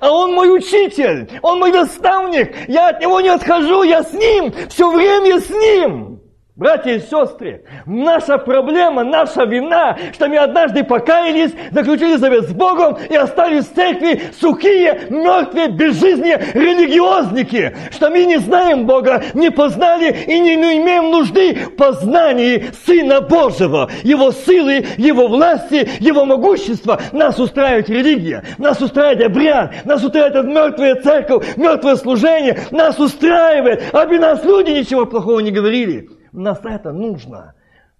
А он мой учитель, он мой наставник, я от него не отхожу, я с ним, все время с ним. Братья и сестры, наша проблема, наша вина, что мы однажды покаялись, заключили завет с Богом и остались в церкви сухие, мертвые, безжизненные религиозники, что мы не знаем Бога, не познали и не имеем нужды в познании Сына Божьего, Его силы, Его власти, Его могущества. Нас устраивает религия, нас устраивает обряд, нас устраивает мертвая церковь, мертвое служение, нас устраивает, а без нас люди ничего плохого не говорили. Нас это нужно,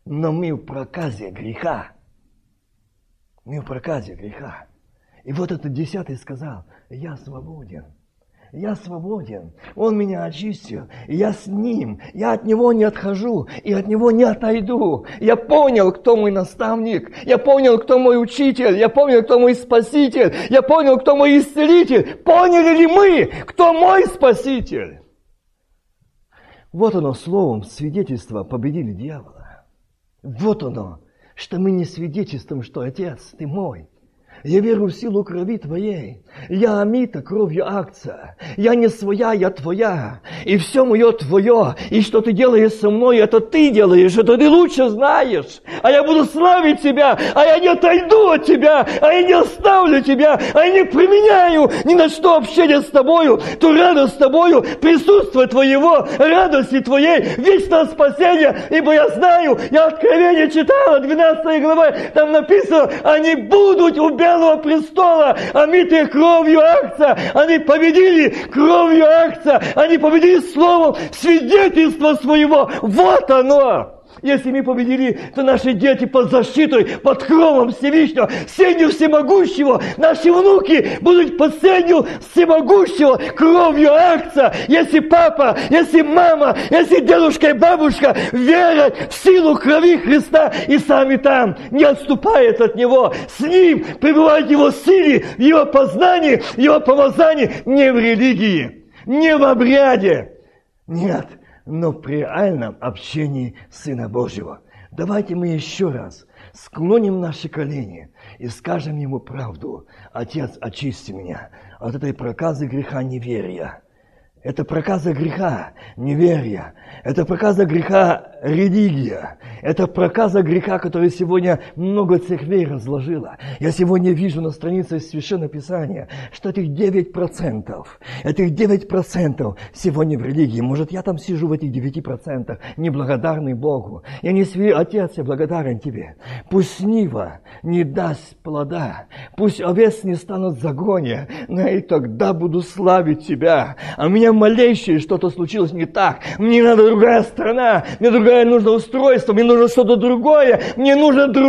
но мы в проказе греха. Мы в проказе греха. И вот этот 10-й сказал: я свободен. Я свободен. Он меня очистил. Я с ним. Я от него не отхожу. И от него не отойду. Я понял, кто мой наставник. Я понял, кто мой учитель. Я понял, кто мой спаситель. Я понял, кто мой исцелитель. Поняли ли мы, кто мой спаситель? Вот оно, словом свидетельства победили дьявола. Вот оно, что мы не свидетельствуем, что Отец, Ты мой. Я верю в силу крови Твоей. Я омита кровью акция. Я не своя, я Твоя. И все мое Твое. И что Ты делаешь со мной, это Ты делаешь, это Ты лучше знаешь. А я буду славить Тебя, а я не отойду от Тебя, а я не оставлю Тебя, а я не применяю ни на что общение с Тобою, ту радость с Тобою, присутствие Твоего, радости Твоей, вечное спасение. Ибо я знаю, я Откровение читала, 12 глава, там написано: они будут убеждены Белого престола, омитые кровью Агнца, они победили кровью Агнца, они победили словом свидетельства своего. Вот оно! Если мы победили, то наши дети под защитой, под кровом Всевышнего, сенью Всемогущего. Наши внуки будут под сенью Всемогущего, кровью Агнца. Если папа, если мама, если дедушка и бабушка верят в силу крови Христа и сами там, не отступают от Него, с Ним пребывают в Его силе, в Его познании, в Его помазании, не в религии, не в обряде. Нет. Но при реальном общении Сына Божьего. Давайте мы еще раз склоним наши колени и скажем Ему правду. Отец, очисти меня от этой проказы греха неверия. Это проказа греха неверия. Это проказа греха религия. Это проказа греха, который сегодня много церквей разложила. Я сегодня вижу на странице Священного Писания, что этих 9% сегодня в религии. Может, я там сижу в этих 9%, неблагодарный Богу. Я не свою, Отец, я благодарен Тебе. Пусть нива не даст плода, пусть овец не станут загоне, но и тогда буду славить Тебя. А у меня малейшее что-то случилось не так. Мне надо другая страна, мне нужно устройство, мне нужно что-то другое, мне нужно все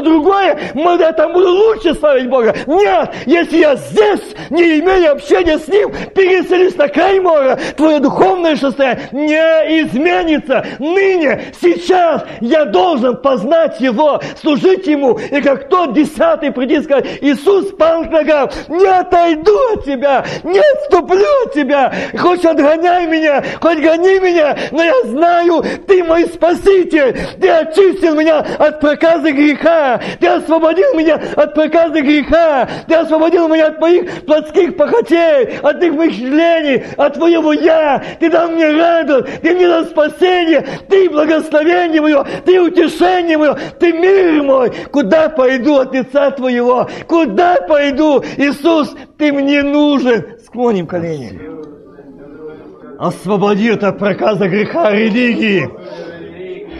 другое, я там буду лучше славить Бога. Нет, если я здесь, не имея общения с Ним, переселюсь на край моря, твое духовное состояние не изменится. Ныне, сейчас я должен познать Его, служить Ему, и как тот 10-й приди и сказать: Иисус, пал к ногам, не отойду от Тебя, не отступлю от Тебя, хоть отгоняй меня, хоть гони меня, но я знаю, Ты мой Спаситель, Ты очистил меня от проказы греха, Ты освободил меня от проказы греха, Ты освободил меня от моих плотских похотей, от их мышлений, от Твоего «я», Ты дал мне радость, Ты мне дал спасение, Ты благословение мое, Ты утешение мое, Ты мир мой. Куда пойду от лица Твоего? Куда пойду? Иисус, Ты мне нужен. Склоним колени. Освободи это от проказа греха религии.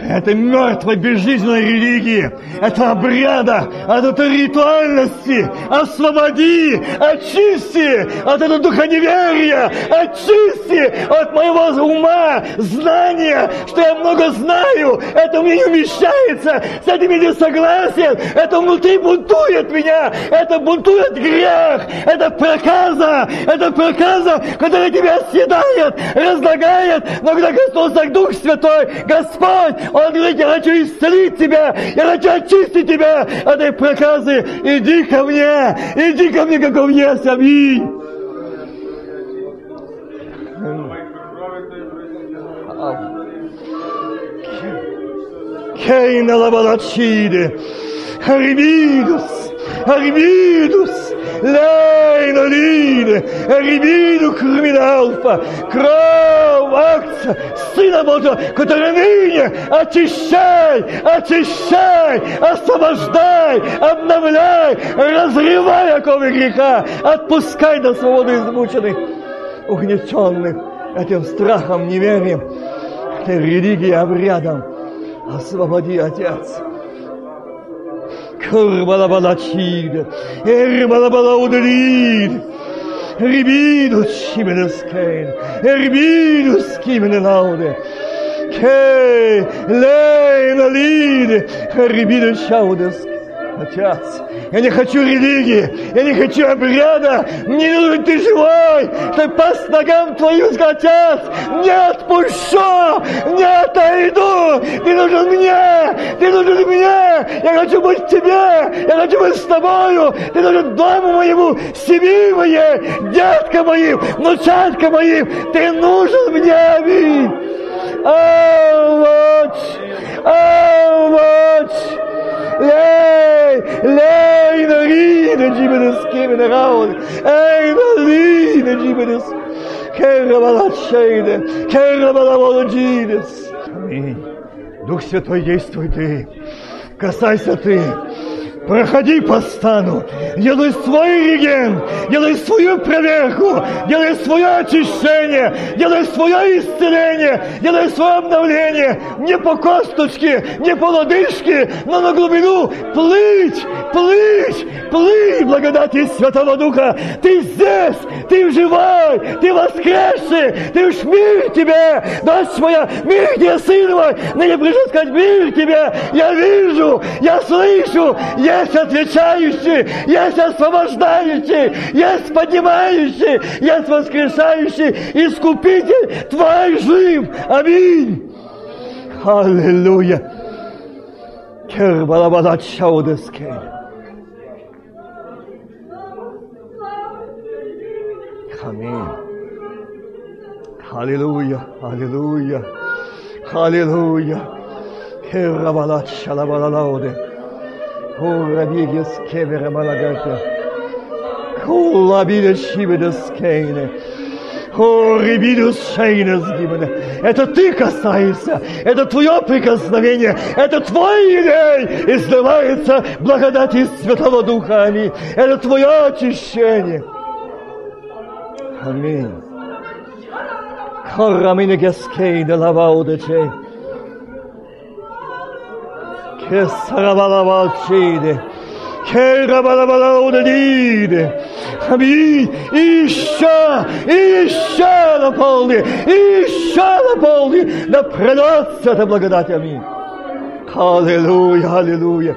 Это мертвой, безжизненной религии. Это обряда, от этой ритуальности. Освободи, очисти от этого духа неверия. Очисти от моего ума, знания, что я много знаю. Это мне не умещается. С этим я не согласен. Это внутри бунтует меня. Это бунтует грех. Это проказа. Это проказа, которая тебя съедает, разлагает. Но когда Господь, так Дух Святой, Господь, Он говорит: я хочу исцелить тебя, я хочу очистить тебя от этой проказы. Иди ко мне, каков есть. Аминь. Армидус, Армидус, Лейнолин, Армиду Криминалпа, кровь акция Сына Божьего, который ныне очищай, очищай, освобождай, обновляй, разрывай оковы греха, отпускай на свободу измученных, угнетенных этим страхом, неверием, этой религией, обрядом. Освободи, Отец. Курбалабалачида, Эрбалабалаудлид, Рибидус Хименескейн, Эрбидус Хименелауде, Кей, Лейналид, Рибидус Шаудеск. Отец, я не хочу религии, я не хочу обряда, мне нужен ты живой, ты пас ногам твою, Отец, не отпущу, не отойду, ты нужен мне, я хочу быть в тебе, я хочу быть с тобою, ты нужен дому моему, семьи моей, детка моим, внучатка моим, ты нужен мне, аминь. How much? Lei narina gibedes kemena raun, ei narina gibedes, kerabala shayde, kerabala volgides. Аминь. Дух Святой, действуй ты, касайся ты. Проходи по стану, делай свой реген, делай свою проверку, делай свое очищение, делай свое исцеление, делай свое обновление. Не по косточке, не по лодыжке, но на глубину плыть, плыть, плыть благодати Святого Духа. Ты здесь, ты живой, ты воскресший, ты уж мир тебе, дочь моя, мир тебе, сын мой. Но я пришел сказать мир тебе, я вижу, я слышу, я есть отвечающий, есть освобождающий, есть поднимающий, есть воскрешающий, Искупитель твой жив. Аминь. Аллилуйя. Кербалабада Чаудескей. Аминь. Аллилуйя, аллилуйя, аллилуйя. Кербалабада Чалабалалауде. Курабигес кевера малагата, кулабидес шибидес кейне, курибидес шейнес гибене. Это ты касаешься, это твое прикосновение, это твой елей, изливается благодать из Святого Духа. Аминь. Это твое очищение. Аминь. Хораминегес кейне лаваудечей. Кесарабалавалчиде, Керабалабалаудалиде. Аминь. Еще наполни, еще наполни, да придется эта благодать. Аминь. Аллилуйя, аллилуйя.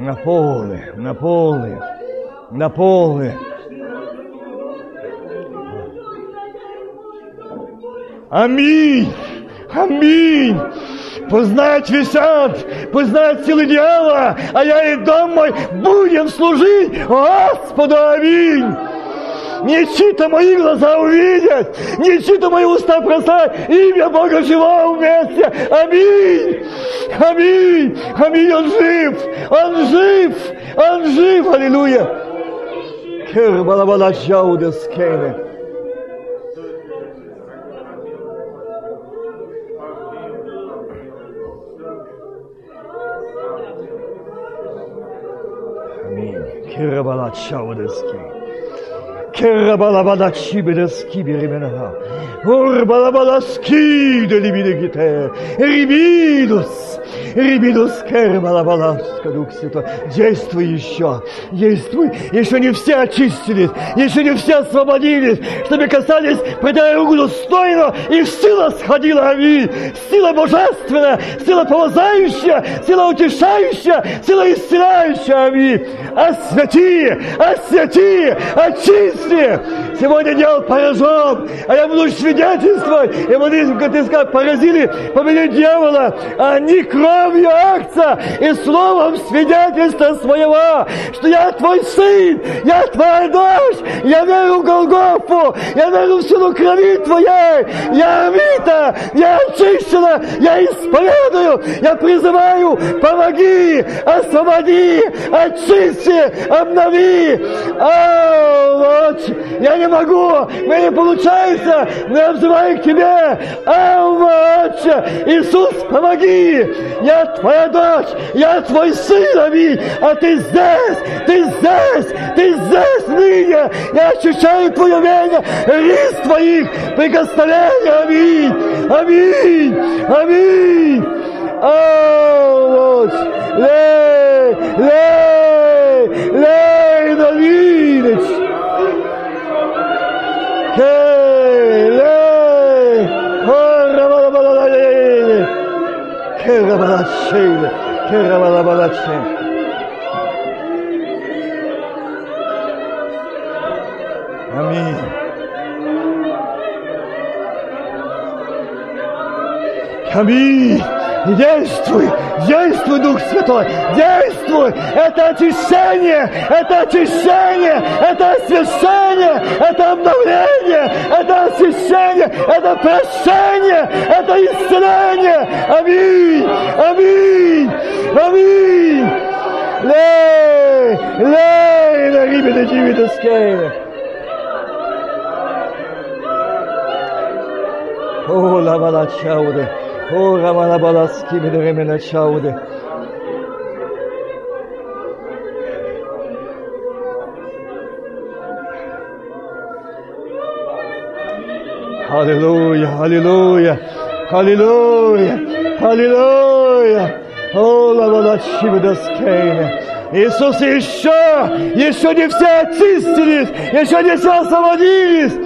Наполни, наполни, наполни. Аминь, аминь. Пусть знают висят, пусть знают силы дьявола, а я и дом мой будем служить Господу. Аминь. Не чьи-то мои глаза увидят, не чьи-то мои уста прославят, имя Бога живого вместе. Аминь, аминь, аминь, он жив, он жив, он жив, аллилуйя. Кербалабала Чаудескейне. Аминь. Кербалабала Чаудескейне. Керабалабада чибедаски беременна, урбалабаласки делибидегите, рибидус, рибидус керабалабаласка, Дух Святой, действуй еще, действуй, еще не все очистились, еще не все освободились, чтобы касались, придая руку достойно, и сила сходила, аминь, сила божественная, сила помазающая, сила утешающая, сила исцеляющая, аминь, освяти, освяти, очисти, сегодня делал поражен, а я буду свидетельствовать. И вот как ты сказал, поразили, победили дьявола, а не кровью акция и словом свидетельства своего, что я твой сын, я твоя дочь, я верю в Голгофу, я верю в силу крови твоей, я омита, я очищена, я исповедую, я призываю, помоги, освободи, очисти, обнови. Я не могу, мне не получается, но я взываю к тебе. Иисус, помоги, я твоя дочь, я твой сын, аминь, а ты здесь, ты здесь, ты здесь ныне, я ощущаю твое время, рис твоих прикосновений, аминь, аминь, аминь. Лей, Давидыч. Лей, Ора-бала-бала-лей. Кера-бала-шей, Кера-бала-бала-шей. Аминь. Аминь. Действуй, действуй, Дух Святой, действуй! Это очищение, это очищение, это освящение, это обновление, это освящение, это прощение, это исцеление. Аминь, аминь, аминь. О, Рамана-Баласки, Медремена Чауды. Аллилуйя, аллилуйя, аллилуйя, аллилуйя. О, Рамана-Чи, Медаскейна. Иисус, еще не все очистились, еще не все освободились.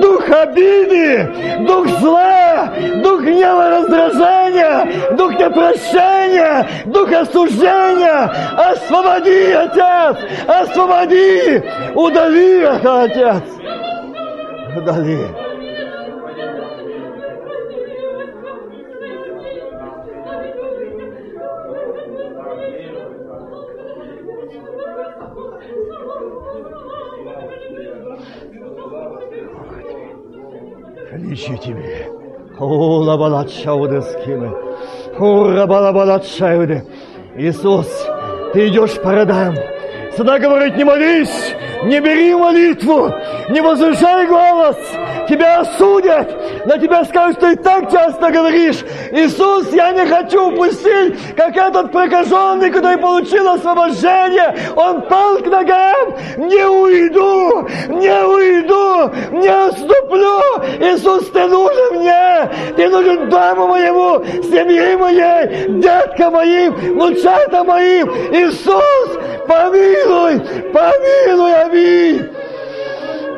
Дух обиды, дух зла, дух гнева, раздражения, дух непрощения, дух осуждения. Освободи, Отец, освободи, удали это, Отец, удали. Ищу тебе. О, лабалачауды скины. О, лабалачауды. Иисус, ты идешь по родам. Сюда говорит, не молись, не бери молитву, не возвышай голос. Тебя осудят, на тебя скажут, что ты так часто говоришь. Иисус, я не хочу упустить, как этот прокаженный, который получил освобождение. Он пал к ногам. Не уйду, не уйду, не отступлю. Иисус, ты нужен мне. Ты нужен дому моему, семье моей, деткам моим, внучатам моим. Иисус, помилуй, помилуй, аминь.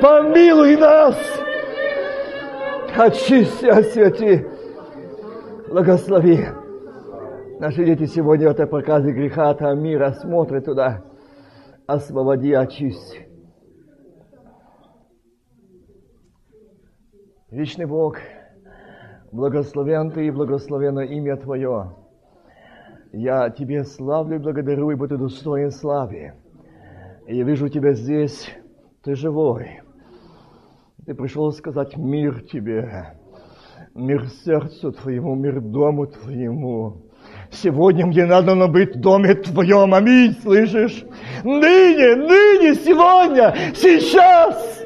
Помилуй нас. Очисти, освяти, благослови. Наши дети сегодня в этой проказе греха, от мира смотрят туда. Освободи, очисти. Вечный Бог, благословен Ты и благословено имя Твое. Я Тебе славлю и благодарю, ибо Ты достоин славы. Я вижу Тебя здесь, Ты живой. Ты пришел сказать мир тебе, мир сердцу твоему, мир дому твоему. Сегодня мне надо быть в доме твоем, аминь, слышишь? Ныне, ныне, сегодня, сейчас.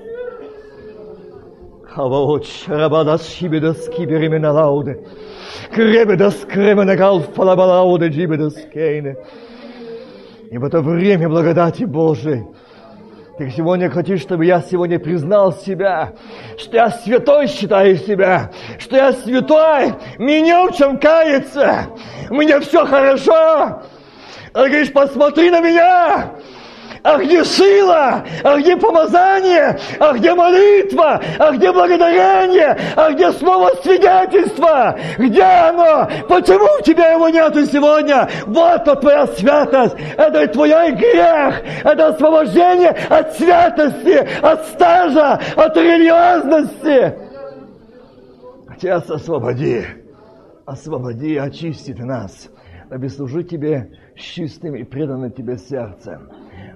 Хаваот, шарабадас, шибедас, киберемена лауды. Кребедас, кремена галфалабалауды, джибедас, кейны. И в это время благодати Божией. Ты сегодня хочешь, чтобы я сегодня признал себя, что я святой считаю себя, что я святой, мне не в чем каяться, мне все хорошо. Ты говоришь, посмотри на меня, А где сила? А где помазание? А где молитва? А где благодарение? А где слово свидетельства? Где оно? Почему у тебя его нету сегодня? Вот то твоя святость. Это и твой грех. Это освобождение от святости, от стажа, от религиозности. Отец, освободи. Освободи, очисти ты нас. Дабы служить Тебе с чистым и преданным Тебе сердцем.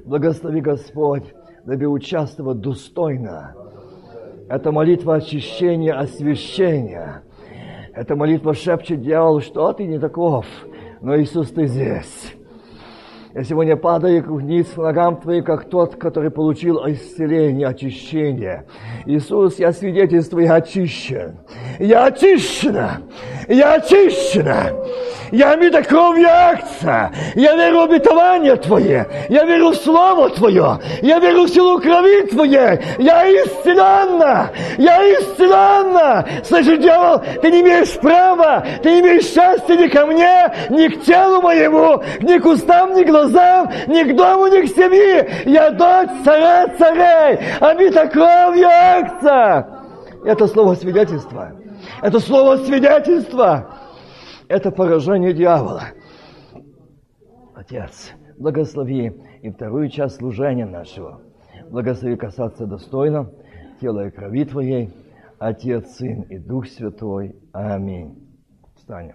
Благослови, Господь, дабы участвовать достойно. Это молитва очищения, освящения. Это молитва шепчет дьяволу, что ты не таков, но Иисус, ты здесь. Я сегодня падаю вниз к ногам Твоим, как тот, который получил исцеление, очищение. Иисус, я свидетельствую, я очищен. Я очищена! Я очищена! Я мито кровью акция! Я верю в обетование Твое! Я верю в Слово Твое! Я верю в силу крови Твоей! Я исцеленна! Я исцеленна! Слышишь, дьявол, ты не имеешь права! Ты не имеешь счастья ни ко мне, ни к телу моему, ни к устам, ни к глазам, ни к дому, ни к семье. Я дочь царя царей, обита кровью акция. Это слово свидетельства. Это слово свидетельства. Это поражение дьявола. Отец, благослови и вторую часть служения нашего. Благослови касаться достойно тела и крови Твоей. Отец, Сын и Дух Святой. Аминь. Встанем.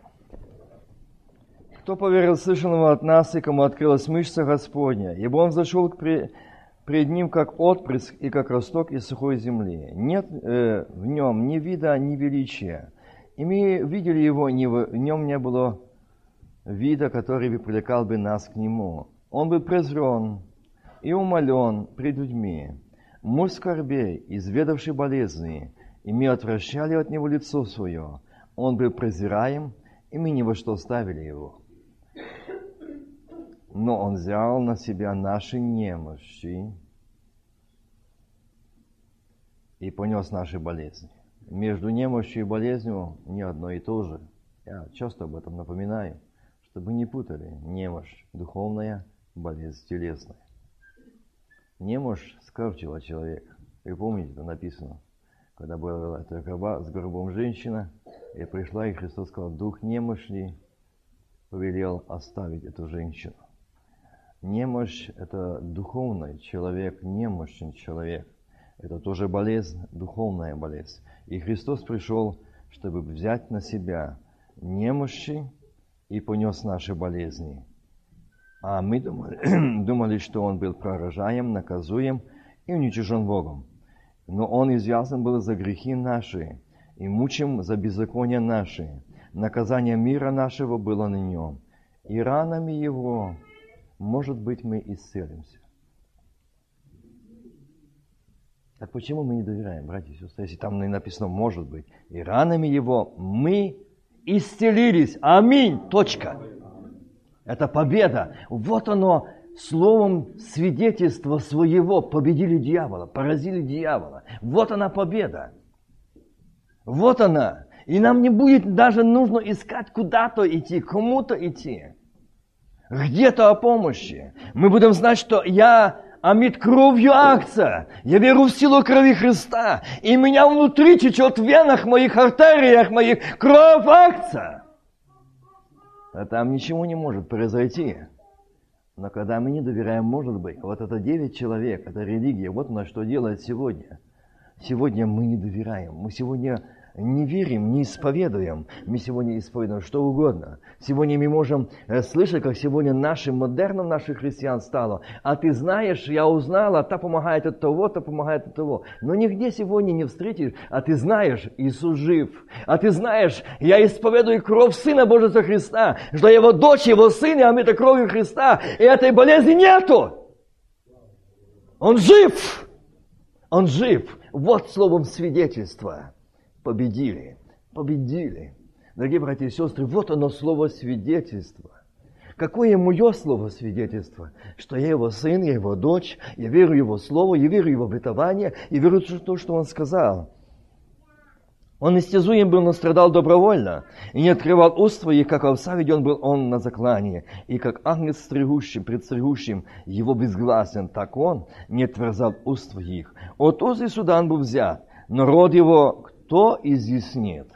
Кто поверил слышанному от нас, и кому открылась мышца Господня? Ибо он зашел пред ним, как отпрыск и как росток из сухой земли. Нет в нем ни вида, ни величия. И мы видели его, в нем не было вида, который бы привлекал бы нас к нему. Он был презрен и умолен пред людьми. Муж скорбей, изведавший болезни, и мы отвращали от него лицо свое. Он был презираем, и мы ни во что ставили его. Но Он взял на Себя наши немощи и понес наши болезни. Между немощью и болезнью не одно и то же. Я часто об этом напоминаю, чтобы не путали немощь духовная, болезнь телесная. Немощь скорчила человека. Вы помните, это написано, когда была эта с горбом женщина, и пришла, и Христос сказал: «Дух немощный», повелел оставить эту женщину. Немощь – это духовный человек, немощный человек. Это тоже болезнь, духовная болезнь. И Христос пришел, чтобы взять на себя немощи и понес наши болезни. А мы думали, что Он был поражаем, наказуем и уничижен Богом. Но Он извязан был за грехи наши и мучим за беззакония наши. Наказание мира нашего было на Нем, и ранами Его, может быть, мы исцелимся. Так почему мы не доверяем, братья и сестры, если там написано «может быть», и ранами Его мы исцелились. Аминь. Точка. Это победа. Вот оно, словом свидетельства своего победили дьявола, поразили дьявола. Вот она победа. Вот она. И нам не будет даже нужно искать куда-то идти, кому-то идти, где-то о помощи. Мы будем знать, что я омит кровью акция, я верю в силу крови Христа, и меня внутри течет в венах моих, артериях моих кровь акция. А там ничего не может произойти. Но когда мы не доверяем, может быть, вот это 9 человек, это религия, вот на что делает сегодня. Сегодня мы не доверяем, мы сегодня не верим, не исповедуем. Мы сегодня исповедуем что угодно. Сегодня мы можем слышать, как сегодня нашим модерном наших христиан стало. А ты знаешь, я узнала, та помогает от того, та помогает от того. Но нигде сегодня не встретишь. А ты знаешь, Иисус жив. А ты знаешь, я исповедую кровь Сына Божьего Христа, что Его дочь, Его сын, а мы это кровью Христа. И этой болезни нету. Он жив. Он жив. Вот словом свидетельства. Победили, победили. Дорогие братья и сестры, вот оно слово свидетельства. Какое мое слово свидетельство? Что я Его сын, я Его дочь, я верю в Его слово, я верю в Его обетование, я верю в то, что Он сказал. Он истязуем был, но страдал добровольно, и не открывал уст своих, как овца веден был он на заклание, и как ангел предстригущим его безгласен, так он не отверзал уст своих. От узы судан был взят, но род его кто изъяснит?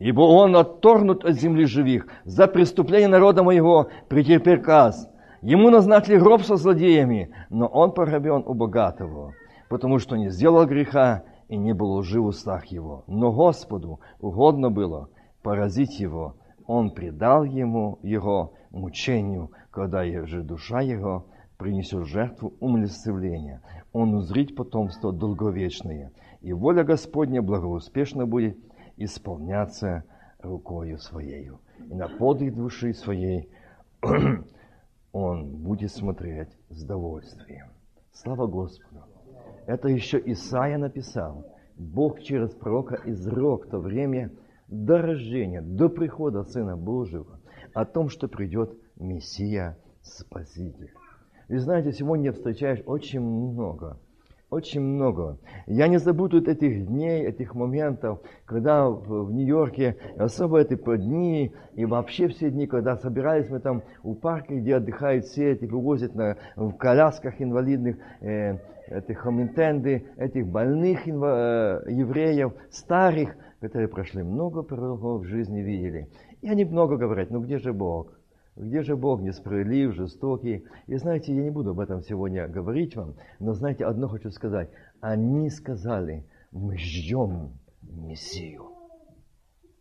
Ибо он отторгнут от земли живых, за преступление народа моего претерпел каз. Ему назначили гроб со злодеями, но он погребен у богатого, потому что не сделал греха, и не было лжи в устах его. Но Господу угодно было поразить его. Он предал ему его мучению, когда же душа его принесет жертву умилостивления. Он узрит потомство долговечное, и воля Господня благоуспешно будет исполняться рукою своею. И на подвиг души своей он будет смотреть с довольствием. Слава Господу! Это еще Исаия написал. Бог через пророка изрек то время до рождения, до прихода Сына Божьего, о том, что придет Мессия Спаситель. И знаете, сегодня встречаешь очень много. Я не забуду этих дней, этих моментов, когда в Нью-Йорке, особо эти дни, и вообще все дни, когда собирались мы там у парка, где отдыхают все, эти вывозят в колясках инвалидных, этих хоминтенды, этих больных евреев, старых, которые прошли много пророков в жизни, видели. И они много говорят, ну где же Бог? Где же Бог несправедлив, жестокий? И знаете, я не буду об этом сегодня говорить вам, но знаете, одно хочу сказать. Они сказали, мы ждем Мессию.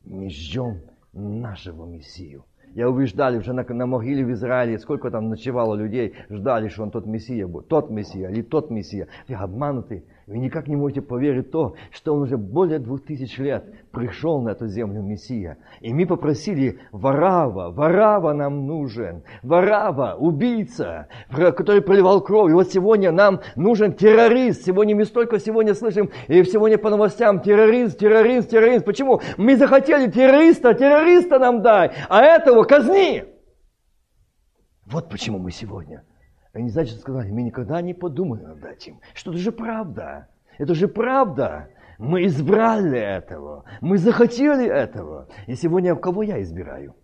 Мы ждем нашего Мессию. Я убеждали уже на могиле в Израиле, сколько там ночевало людей, ждали, что он тот Мессия будет, тот Мессия или тот Мессия. Вы обмануты, вы никак не можете поверить то, что он уже более 2000 лет пришел на эту землю Мессия. И мы попросили Варава нам нужен, Варава, убийца, который проливал кровь. И вот сегодня нам нужен террорист. Сегодня мы столько сегодня слышим, и сегодня по новостям террорист. Почему? Мы захотели террориста нам дай, а этого казни. Вот почему мы сегодня. Они, значит, сказали, мы никогда не подумали над этим. Что это же правда. Это же правда. Мы избрали этого. Мы захотели этого. И сегодня кого я избираю?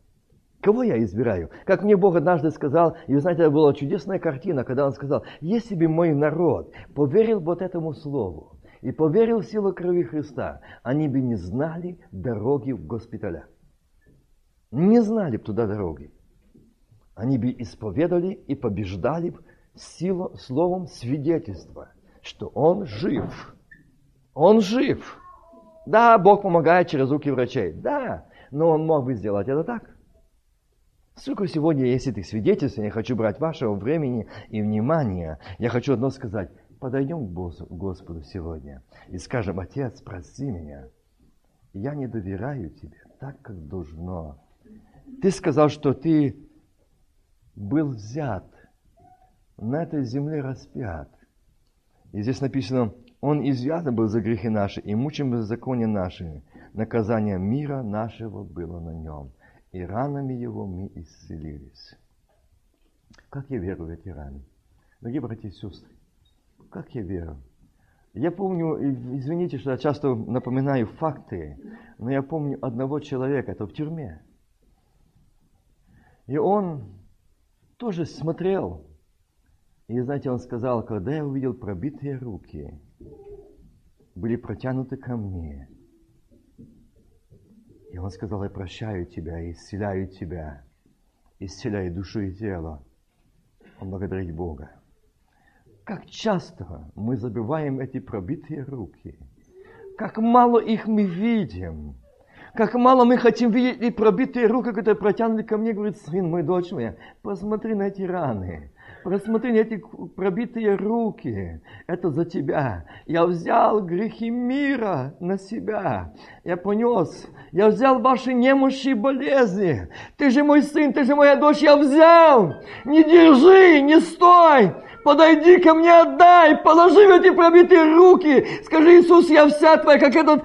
Кого я избираю? Как мне Бог однажды сказал, и вы знаете, это была чудесная картина, когда Он сказал, если бы мой народ поверил вот этому слову и поверил в силу крови Христа, они бы не знали дороги в госпиталя. Не знали бы туда дороги. Они бы исповедали и побеждали бы словом свидетельства, что он жив. Он жив. Да, Бог помогает через руки врачей. Да, но он мог бы сделать это так. Сколько сегодня есть этих свидетельств, я не хочу брать вашего времени и внимания. Я хочу одно сказать. Подойдем к Господу сегодня и скажем, Отец, прости меня. Я не доверяю тебе так, как должно. Ты сказал, что ты был взят, на этой земле распят. И здесь написано, он изъязан был за грехи наши, и мучим был за законе нашими. Наказание мира нашего было на нем, и ранами его мы исцелились. Как я верю в эти раны? Дорогие братья и сестры, как я верю? Я помню, извините, что я часто напоминаю факты, но я помню одного человека, это в тюрьме. И он тоже смотрел. И знаете, он сказал, когда я увидел пробитые руки, были протянуты ко мне. И он сказал, я прощаю тебя, исцеляю тебя, исцеляю душу и тело. Он благодарит Бога. Как часто мы забываем эти пробитые руки. Как мало их мы видим. Как мало мы хотим видеть и пробитые руки, которые протянули ко мне, говорит, сын мой, дочь моя, посмотри на эти раны, посмотри на эти пробитые руки, это за тебя. Я взял грехи мира на себя, я понес, я взял ваши немощи и болезни. Ты же мой сын, ты же моя дочь, я взял, не держи, не стой. подойди ко мне, отдай, положи в эти пробитые руки, скажи, Иисус, я вся твоя, как этот,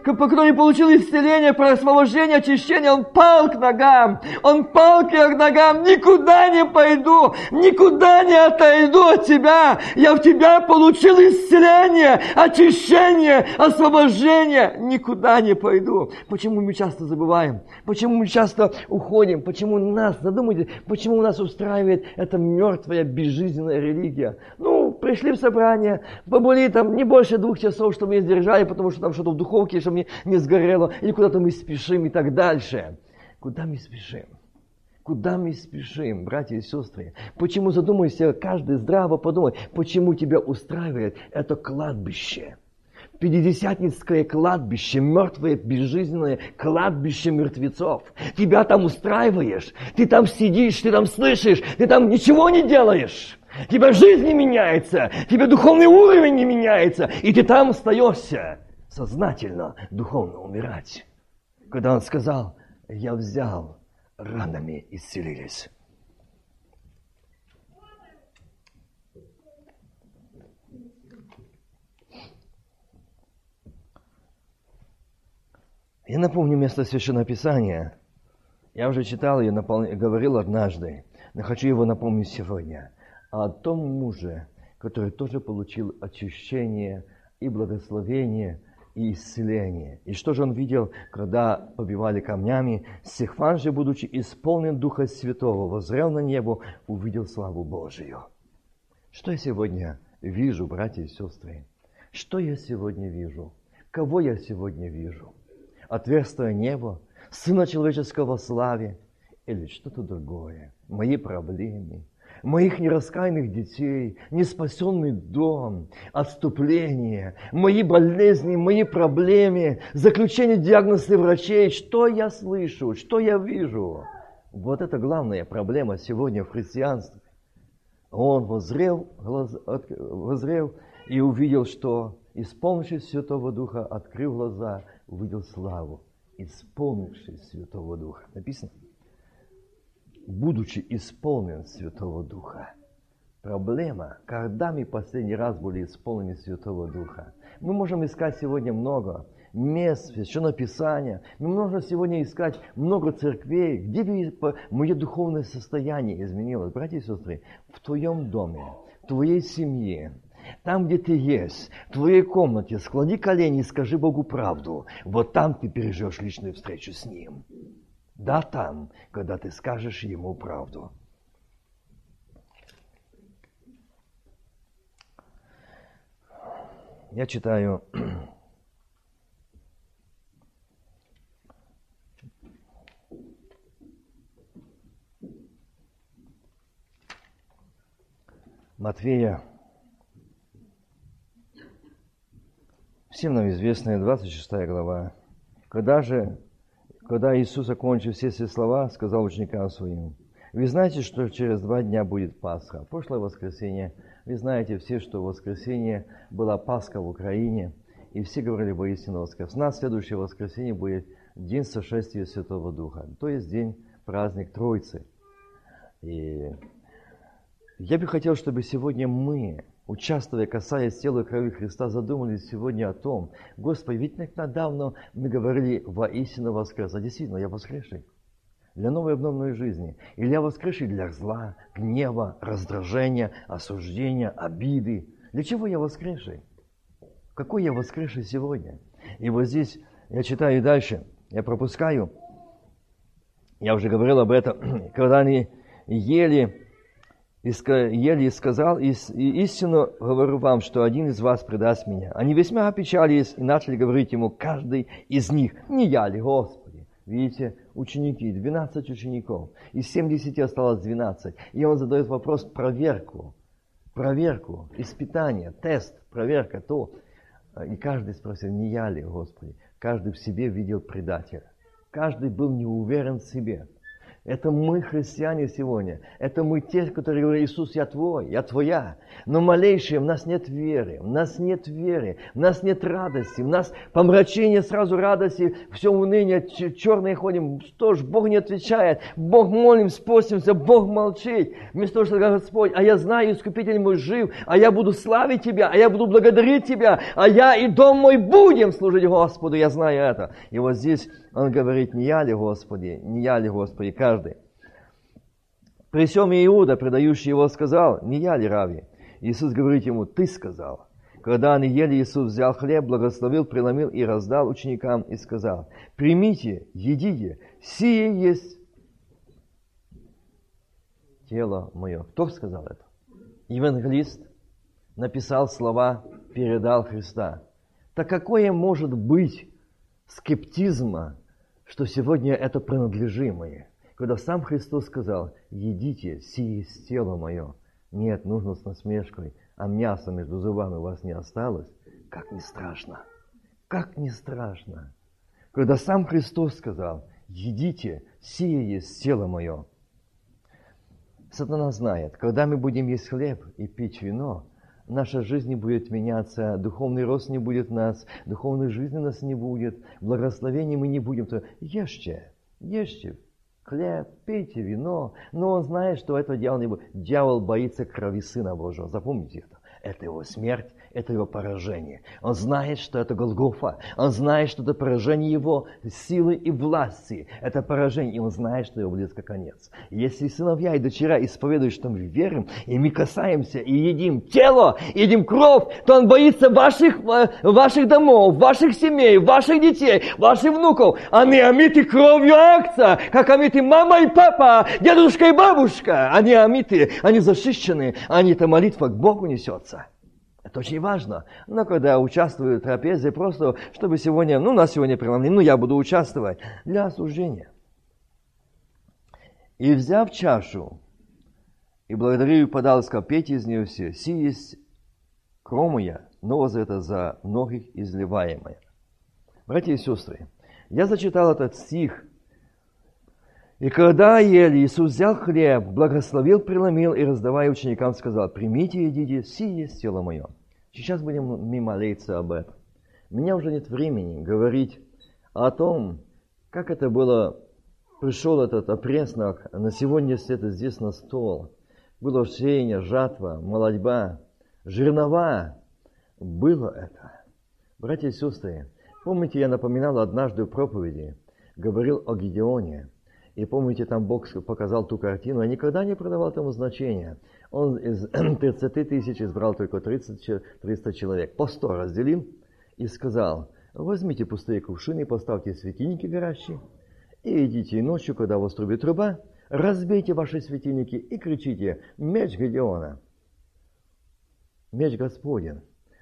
кто не получил исцеление, освобождение, очищение, он пал к ногам, он пал к ногам, никуда не пойду, никуда не отойду от тебя, я в тебя получил исцеление, очищение, освобождение, никуда не пойду. Почему мы часто забываем? Почему мы часто уходим? Почему нас, задумайтесь, почему нас устраивает эта мертвая, безжизненная религия? Ну, пришли в собрание, побыли там не больше 2 часов, чтобы не сдержали, потому что там что-то в духовке, чтобы не сгорело, или куда-то мы спешим и так дальше. Куда мы спешим? Куда мы спешим, братья и сестры? Почему, задумайся, каждый здраво подумает, почему тебя устраивает это кладбище? Пятидесятницкое кладбище, мертвое, безжизненное кладбище мертвецов. Тебя там устраиваешь, ты там сидишь, ты там слышишь, ты там ничего не делаешь. Тебя жизнь не меняется, тебе духовный уровень не меняется, и ты там остаешься сознательно духовно умирать. Когда он сказал, я взял, ранами исцелились. Я напомню место Священного Писания. Я уже читал и говорил однажды, но хочу его напомнить сегодня. О том муже, который тоже получил очищение и благословение, и исцеление. И что же он видел, когда побивали камнями? Стефан же, будучи исполнен Духа Святого, воззрел на небо, увидел славу Божию. Что я сегодня вижу, братья и сестры? Что я сегодня вижу? Кого я сегодня вижу? Отверстое небо, Сына Человеческого славе или что-то другое, мои проблемы, моих нераскаянных детей, неспасенный дом, отступление, мои болезни, мои проблемы, заключение диагноза врачей, что я слышу, что я вижу. Вот это главная проблема сегодня в христианстве. Он воззрел и увидел, что, исполнившись Святого Духа, открыл глаза, увидел славу, исполнившись Святого Духа. Написано, будучи исполнен Святого Духа. Проблема, когда мы последний раз были исполнены Святого Духа. Мы можем искать сегодня много мест, Священного Писания. Мы можем сегодня искать много церквей, где мое духовное состояние изменилось. Братья и сестры, в твоем доме, в твоей семье, там, где ты есть, в твоей комнате, склади колени и скажи Богу правду. Вот там ты переживешь личную встречу с Ним. Да, там, когда ты скажешь Ему правду. Я читаю Матфея. Всем нам известная 26 глава. Когда Иисус, окончив все свои слова, сказал ученикам своим, «Вы знаете, что через 2 дня будет Пасха?» Прошлое воскресенье, вы знаете все, что в воскресенье была Пасха в Украине, и все говорили воистину воскрес. У нас следующее воскресенье будет День Сошествия Святого Духа, то есть день праздник Троицы. И я бы хотел, чтобы сегодня мы, участвуя, касаясь тела и крови Христа, задумались сегодня о том, Господи, ведь недавно мы говорили воистину воскрес. А действительно, я воскресший для новой обновленной жизни. Или я воскресший для зла, гнева, раздражения, осуждения, обиды. Для чего я воскресший? Какой я воскресший сегодня? И вот здесь я читаю дальше, я пропускаю. Я уже говорил об этом, когда они ели и сказал, истину говорю вам, что один из вас предаст меня. Они весьма опечалились и начали говорить ему, каждый из них, не я ли, Господи? Видите, ученики, 12 учеников, из 70 осталось 12. И он задает вопрос, проверку, испытание, тест, проверка, то. И каждый спросил, не я ли, Господи? Каждый в себе видел предателя. Каждый был не уверен в себе. Это мы, христиане, сегодня. Это мы те, которые говорят: Иисус, я твой, я твоя. Но малейшее, в нас нет веры, в нас нет веры, в нас нет радости, в нас помрачение сразу радости, все уныние, черные ходим. Что ж, Бог не отвечает, Бог молим, спустимся, Бог молчит. Вместо того, что говорит: Господь, а я знаю, Искупитель мой жив, а я буду славить Тебя, а я буду благодарить Тебя, а я и дом мой будем служить Господу, я знаю это. И вот здесь он говорит: не я ли, Господи, не я ли, Господи, каждый. При сём Иуда, предающий его, сказал: не я ли, Рави? Иисус говорит ему: ты сказал. Когда они ели, Иисус взял хлеб, благословил, преломил и раздал ученикам и сказал: примите, едите, сие есть тело мое. Кто сказал это? Евангелист написал слова, передал Христа. Так какое может быть скептизма, что сегодня это принадлежимое, когда сам Христос сказал: едите, сие есть тело мое. Нет, нужно с насмешкой, а мясо между зубами у вас не осталось. Как не страшно, как не страшно. Когда сам Христос сказал: едите, сие есть тело мое. Сатана знает, когда мы будем есть хлеб и пить вино, наша жизнь не будет меняться, духовный рост не будет нас, духовной жизни нас не будет, благословений мы не будем. То ешьте, ешьте хлеб, пейте вино. Но он знает, что этого дьявол не будет. Дьявол боится крови Сына Божьего. Запомните это. Это его смерть, это его поражение. Он знает, что это Голгофа. Он знает, что это поражение его силы и власти. Это поражение, и он знает, что его близко конец. Если сыновья и дочеря исповедуют, что мы верим, и мы касаемся, и едим тело, и едим кровь, то он боится ваших домов, ваших семей, ваших детей, ваших внуков. Они омиты кровью акция, как омиты мама и папа, дедушка и бабушка. Они омиты, они защищены, они эта молитва к Богу несет. Это очень важно. Но когда участвую в трапезе, просто чтобы сегодня, нас сегодня преломили, я буду участвовать для осуждения. И взяв чашу, и благодарю, и подал, сказал: пейте из нее все, си есть кровь моя, нового завета за многих изливаемая. Братья и сестры, я зачитал этот стих. И когда ели, Иисус взял хлеб, благословил, преломил и, раздавая ученикам, сказал: примите, едите, сие есть тело мое. Сейчас будем мы молиться об этом. У меня уже нет времени говорить о том, как это было, пришел этот опреснок, на сегодня это здесь на стол. Было сеяние, жатва, молодьба, жернова. Было это. Братья и сестры, помните, я напоминал однажды в проповеди, говорил о Гедеоне. И помните, там Бог показал ту картину, я никогда не придавал этому значения. Он из 30 тысяч избрал только 300 человек, по 100 разделил и сказал: возьмите пустые кувшины, поставьте светильники горящие, и идите ночью, когда вас трубит труба, разбейте ваши светильники и кричите: меч Гедеона, меч Господен.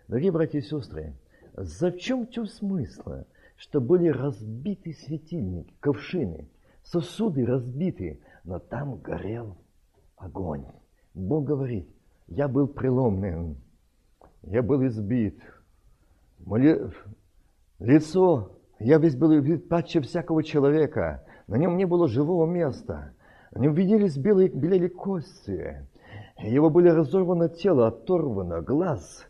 Дорогие братья и сестры, зачем чувство смысла, что были разбиты светильники, ковшины? Сосуды разбиты, но там горел огонь. Бог говорит: я был преломлен, я был избит, лицо, я весь был избит паче всякого человека, на нем не было живого места, на нем виделись белели кости, его были разорвано тело, оторвано глаз,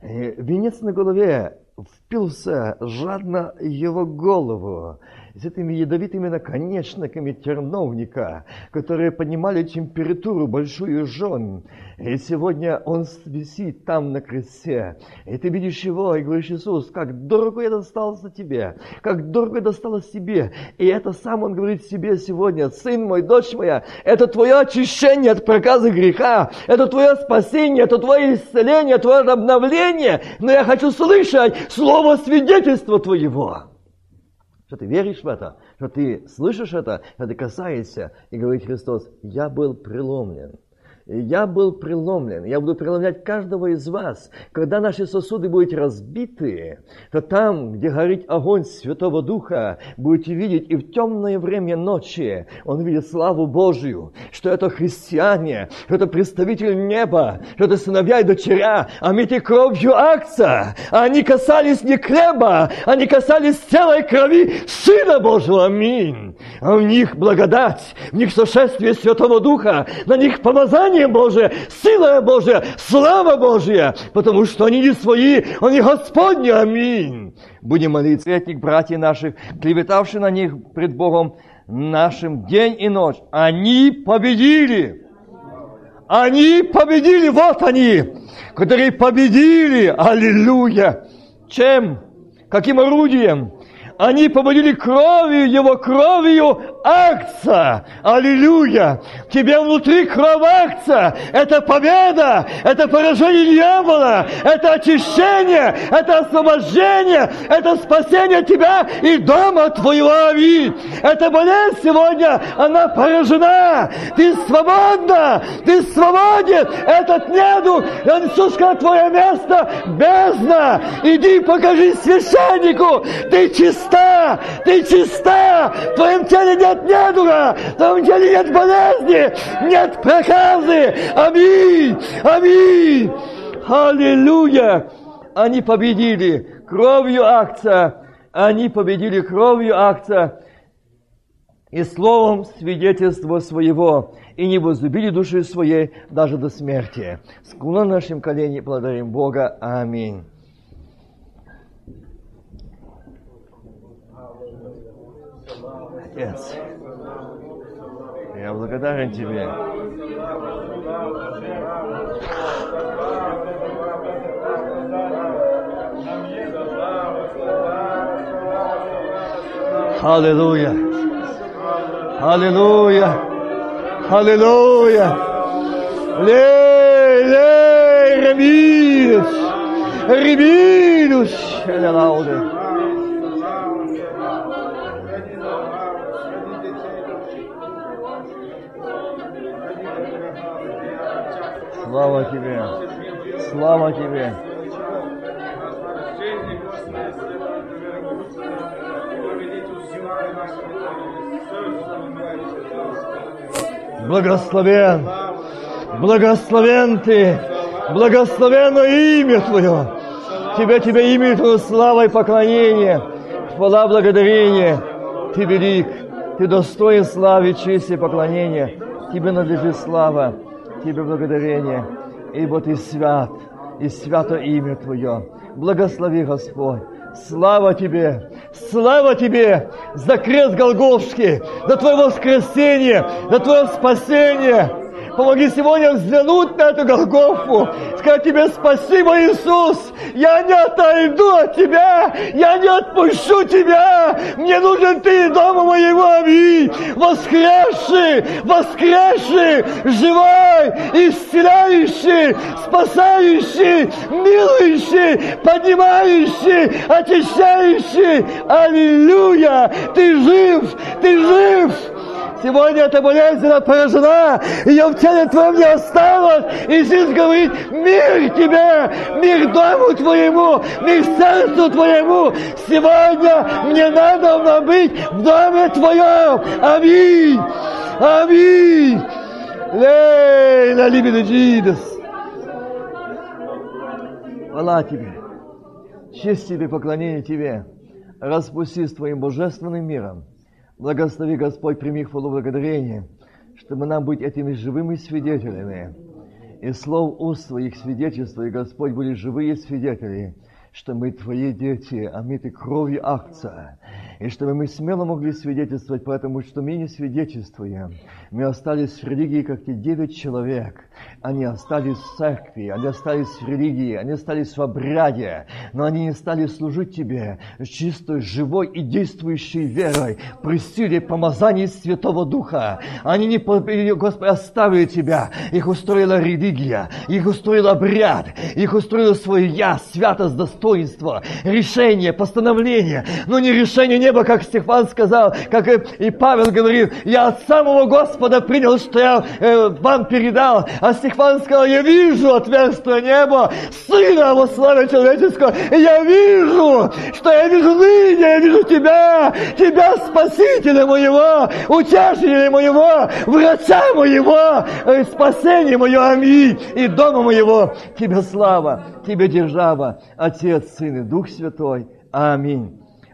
венец на голове впился жадно его голову с этими ядовитыми наконечниками терновника, которые поднимали температуру большую жен. И сегодня он висит там на кресте. И ты видишь его и говоришь: Иисус, как дорого я достался тебе, как дорого я досталось тебе. И это сам он говорит себе сегодня: сын мой, дочь моя, это твое очищение от проказа греха, это твое спасение, это твое исцеление, твое обновление. Но я хочу слышать слово свидетельства твоего. Что ты веришь в это, что ты слышишь это, что ты касаешься. И говорит Христос: я был преломлен, Я был преломлен, я буду преломлять каждого из вас. Когда наши сосуды будут разбиты, то там, где горит огонь Святого Духа, будете видеть и в темное время ночи он видит славу Божию, что это христиане, что это представители неба, что это сыновья и дочеря, омыты кровью Агнца. Они касались не хлеба, они касались тела и крови Сына Божьего. Аминь. А в них благодать, в них сошествие Святого Духа, на них помазание Божие, сила Божия, слава Божия, потому что они не свои, они Господни. Аминь. Будем молиться. Клеветник братьев наших, клеветавших на них пред Богом нашим день и ночь. Они победили. Они победили. Вот они, которые победили. Аллилуйя. Чем? Каким орудием? Они победили кровью Его, кровью Агнца. Аллилуйя! В тебе внутри кровь Агнца. Это победа, это поражение дьявола, это очищение, это освобождение, это спасение тебя и дома твоего. Аминь! Эта болезнь сегодня, она поражена. Ты свободна, ты свободен. Этот недуг, Иисус сказал, твое место бездна. Иди покажи священнику, ты чист. Ты чиста! В твоем теле нет недуга! В твоем теле нет болезни! Нет проказы! Аминь! Аминь! Аллилуйя! Они победили кровью Агнца! Они победили кровью Агнца! И словом свидетельства своего, и не возлюбили души своей даже до смерти. Склоним нашим колени, благодарим Бога. Аминь. Отец, я благодарен Тебе. Аллилуйя! Аллилуйя! Аллилуйя! Лей, ребилюс! Ребилюс! Аллилуйя! Слава Тебе! Слава Тебе! Благословен! Благословен Ты! Благословенно имя Твое! Тебе имя Твое, слава и поклонение! Хвала, благодарение! Ты велик! Ты достоин славы, чести и поклонения! Тебе надлежит слава! Тебе благодарение, ибо Ты свят, и свято имя Твое. Благослови, Господь. Слава Тебе! Слава Тебе за крест Голгофский, за Твое воскресение, за Твое спасение. Помоги сегодня взглянуть на эту Голгофу, сказать Тебе спасибо, Иисус, я не отойду от Тебя, я не отпущу Тебя, мне нужен Ты, дома моего, аминь, воскресший, воскресший, живой, исцеляющий, спасающий, милующий, поднимающий, очищающий, аллилуйя, Ты жив, Ты жив. Сегодня эта болезнь, она поражена, ее в теле твоем не осталось. Иисус говорит, мир тебе, мир дому твоему, мир сердцу твоему. Сегодня мне надо быть в доме твоем. Аминь. Аминь. Лей, на либидо джидос. Хвала тебе. Честь тебе, поклонение тебе. Распусти с твоим божественным миром. Благослови, Господь, прими хвалу благодарения, чтобы нам быть этими живыми свидетелями. И слов уст своих свидетельства, и Господь, были живые свидетели, что мы Твои дети, омиты кровью Агнца. И чтобы мы смело могли свидетельствовать, потому что мы не свидетельствуем. Мы остались в религии, как те 9 человек. Они остались в церкви, они остались в религии, они остались в обряде. Но они не стали служить Тебе с чистой, живой и действующей верой при силе помазания Святого Духа. Они не, Господи, оставили Тебя. Их устроила религия, их устроил обряд, их устроила свое «Я», святость, достоинство. достоинство, решение, постановление, но не решение неба, как Стефан сказал, как и Павел говорит, я от самого Господа принял, что я вам передал, а Стефан сказал, я вижу отверстие неба, Сына его славы человеческого, я вижу, что я вижу ныне, я вижу тебя, тебя, Спасителя моего, утешителя моего, врача моего, спасение мое, аминь, и дома моего, тебе слава, тебе держава, Отец, Сын и Дух Святой, аминь.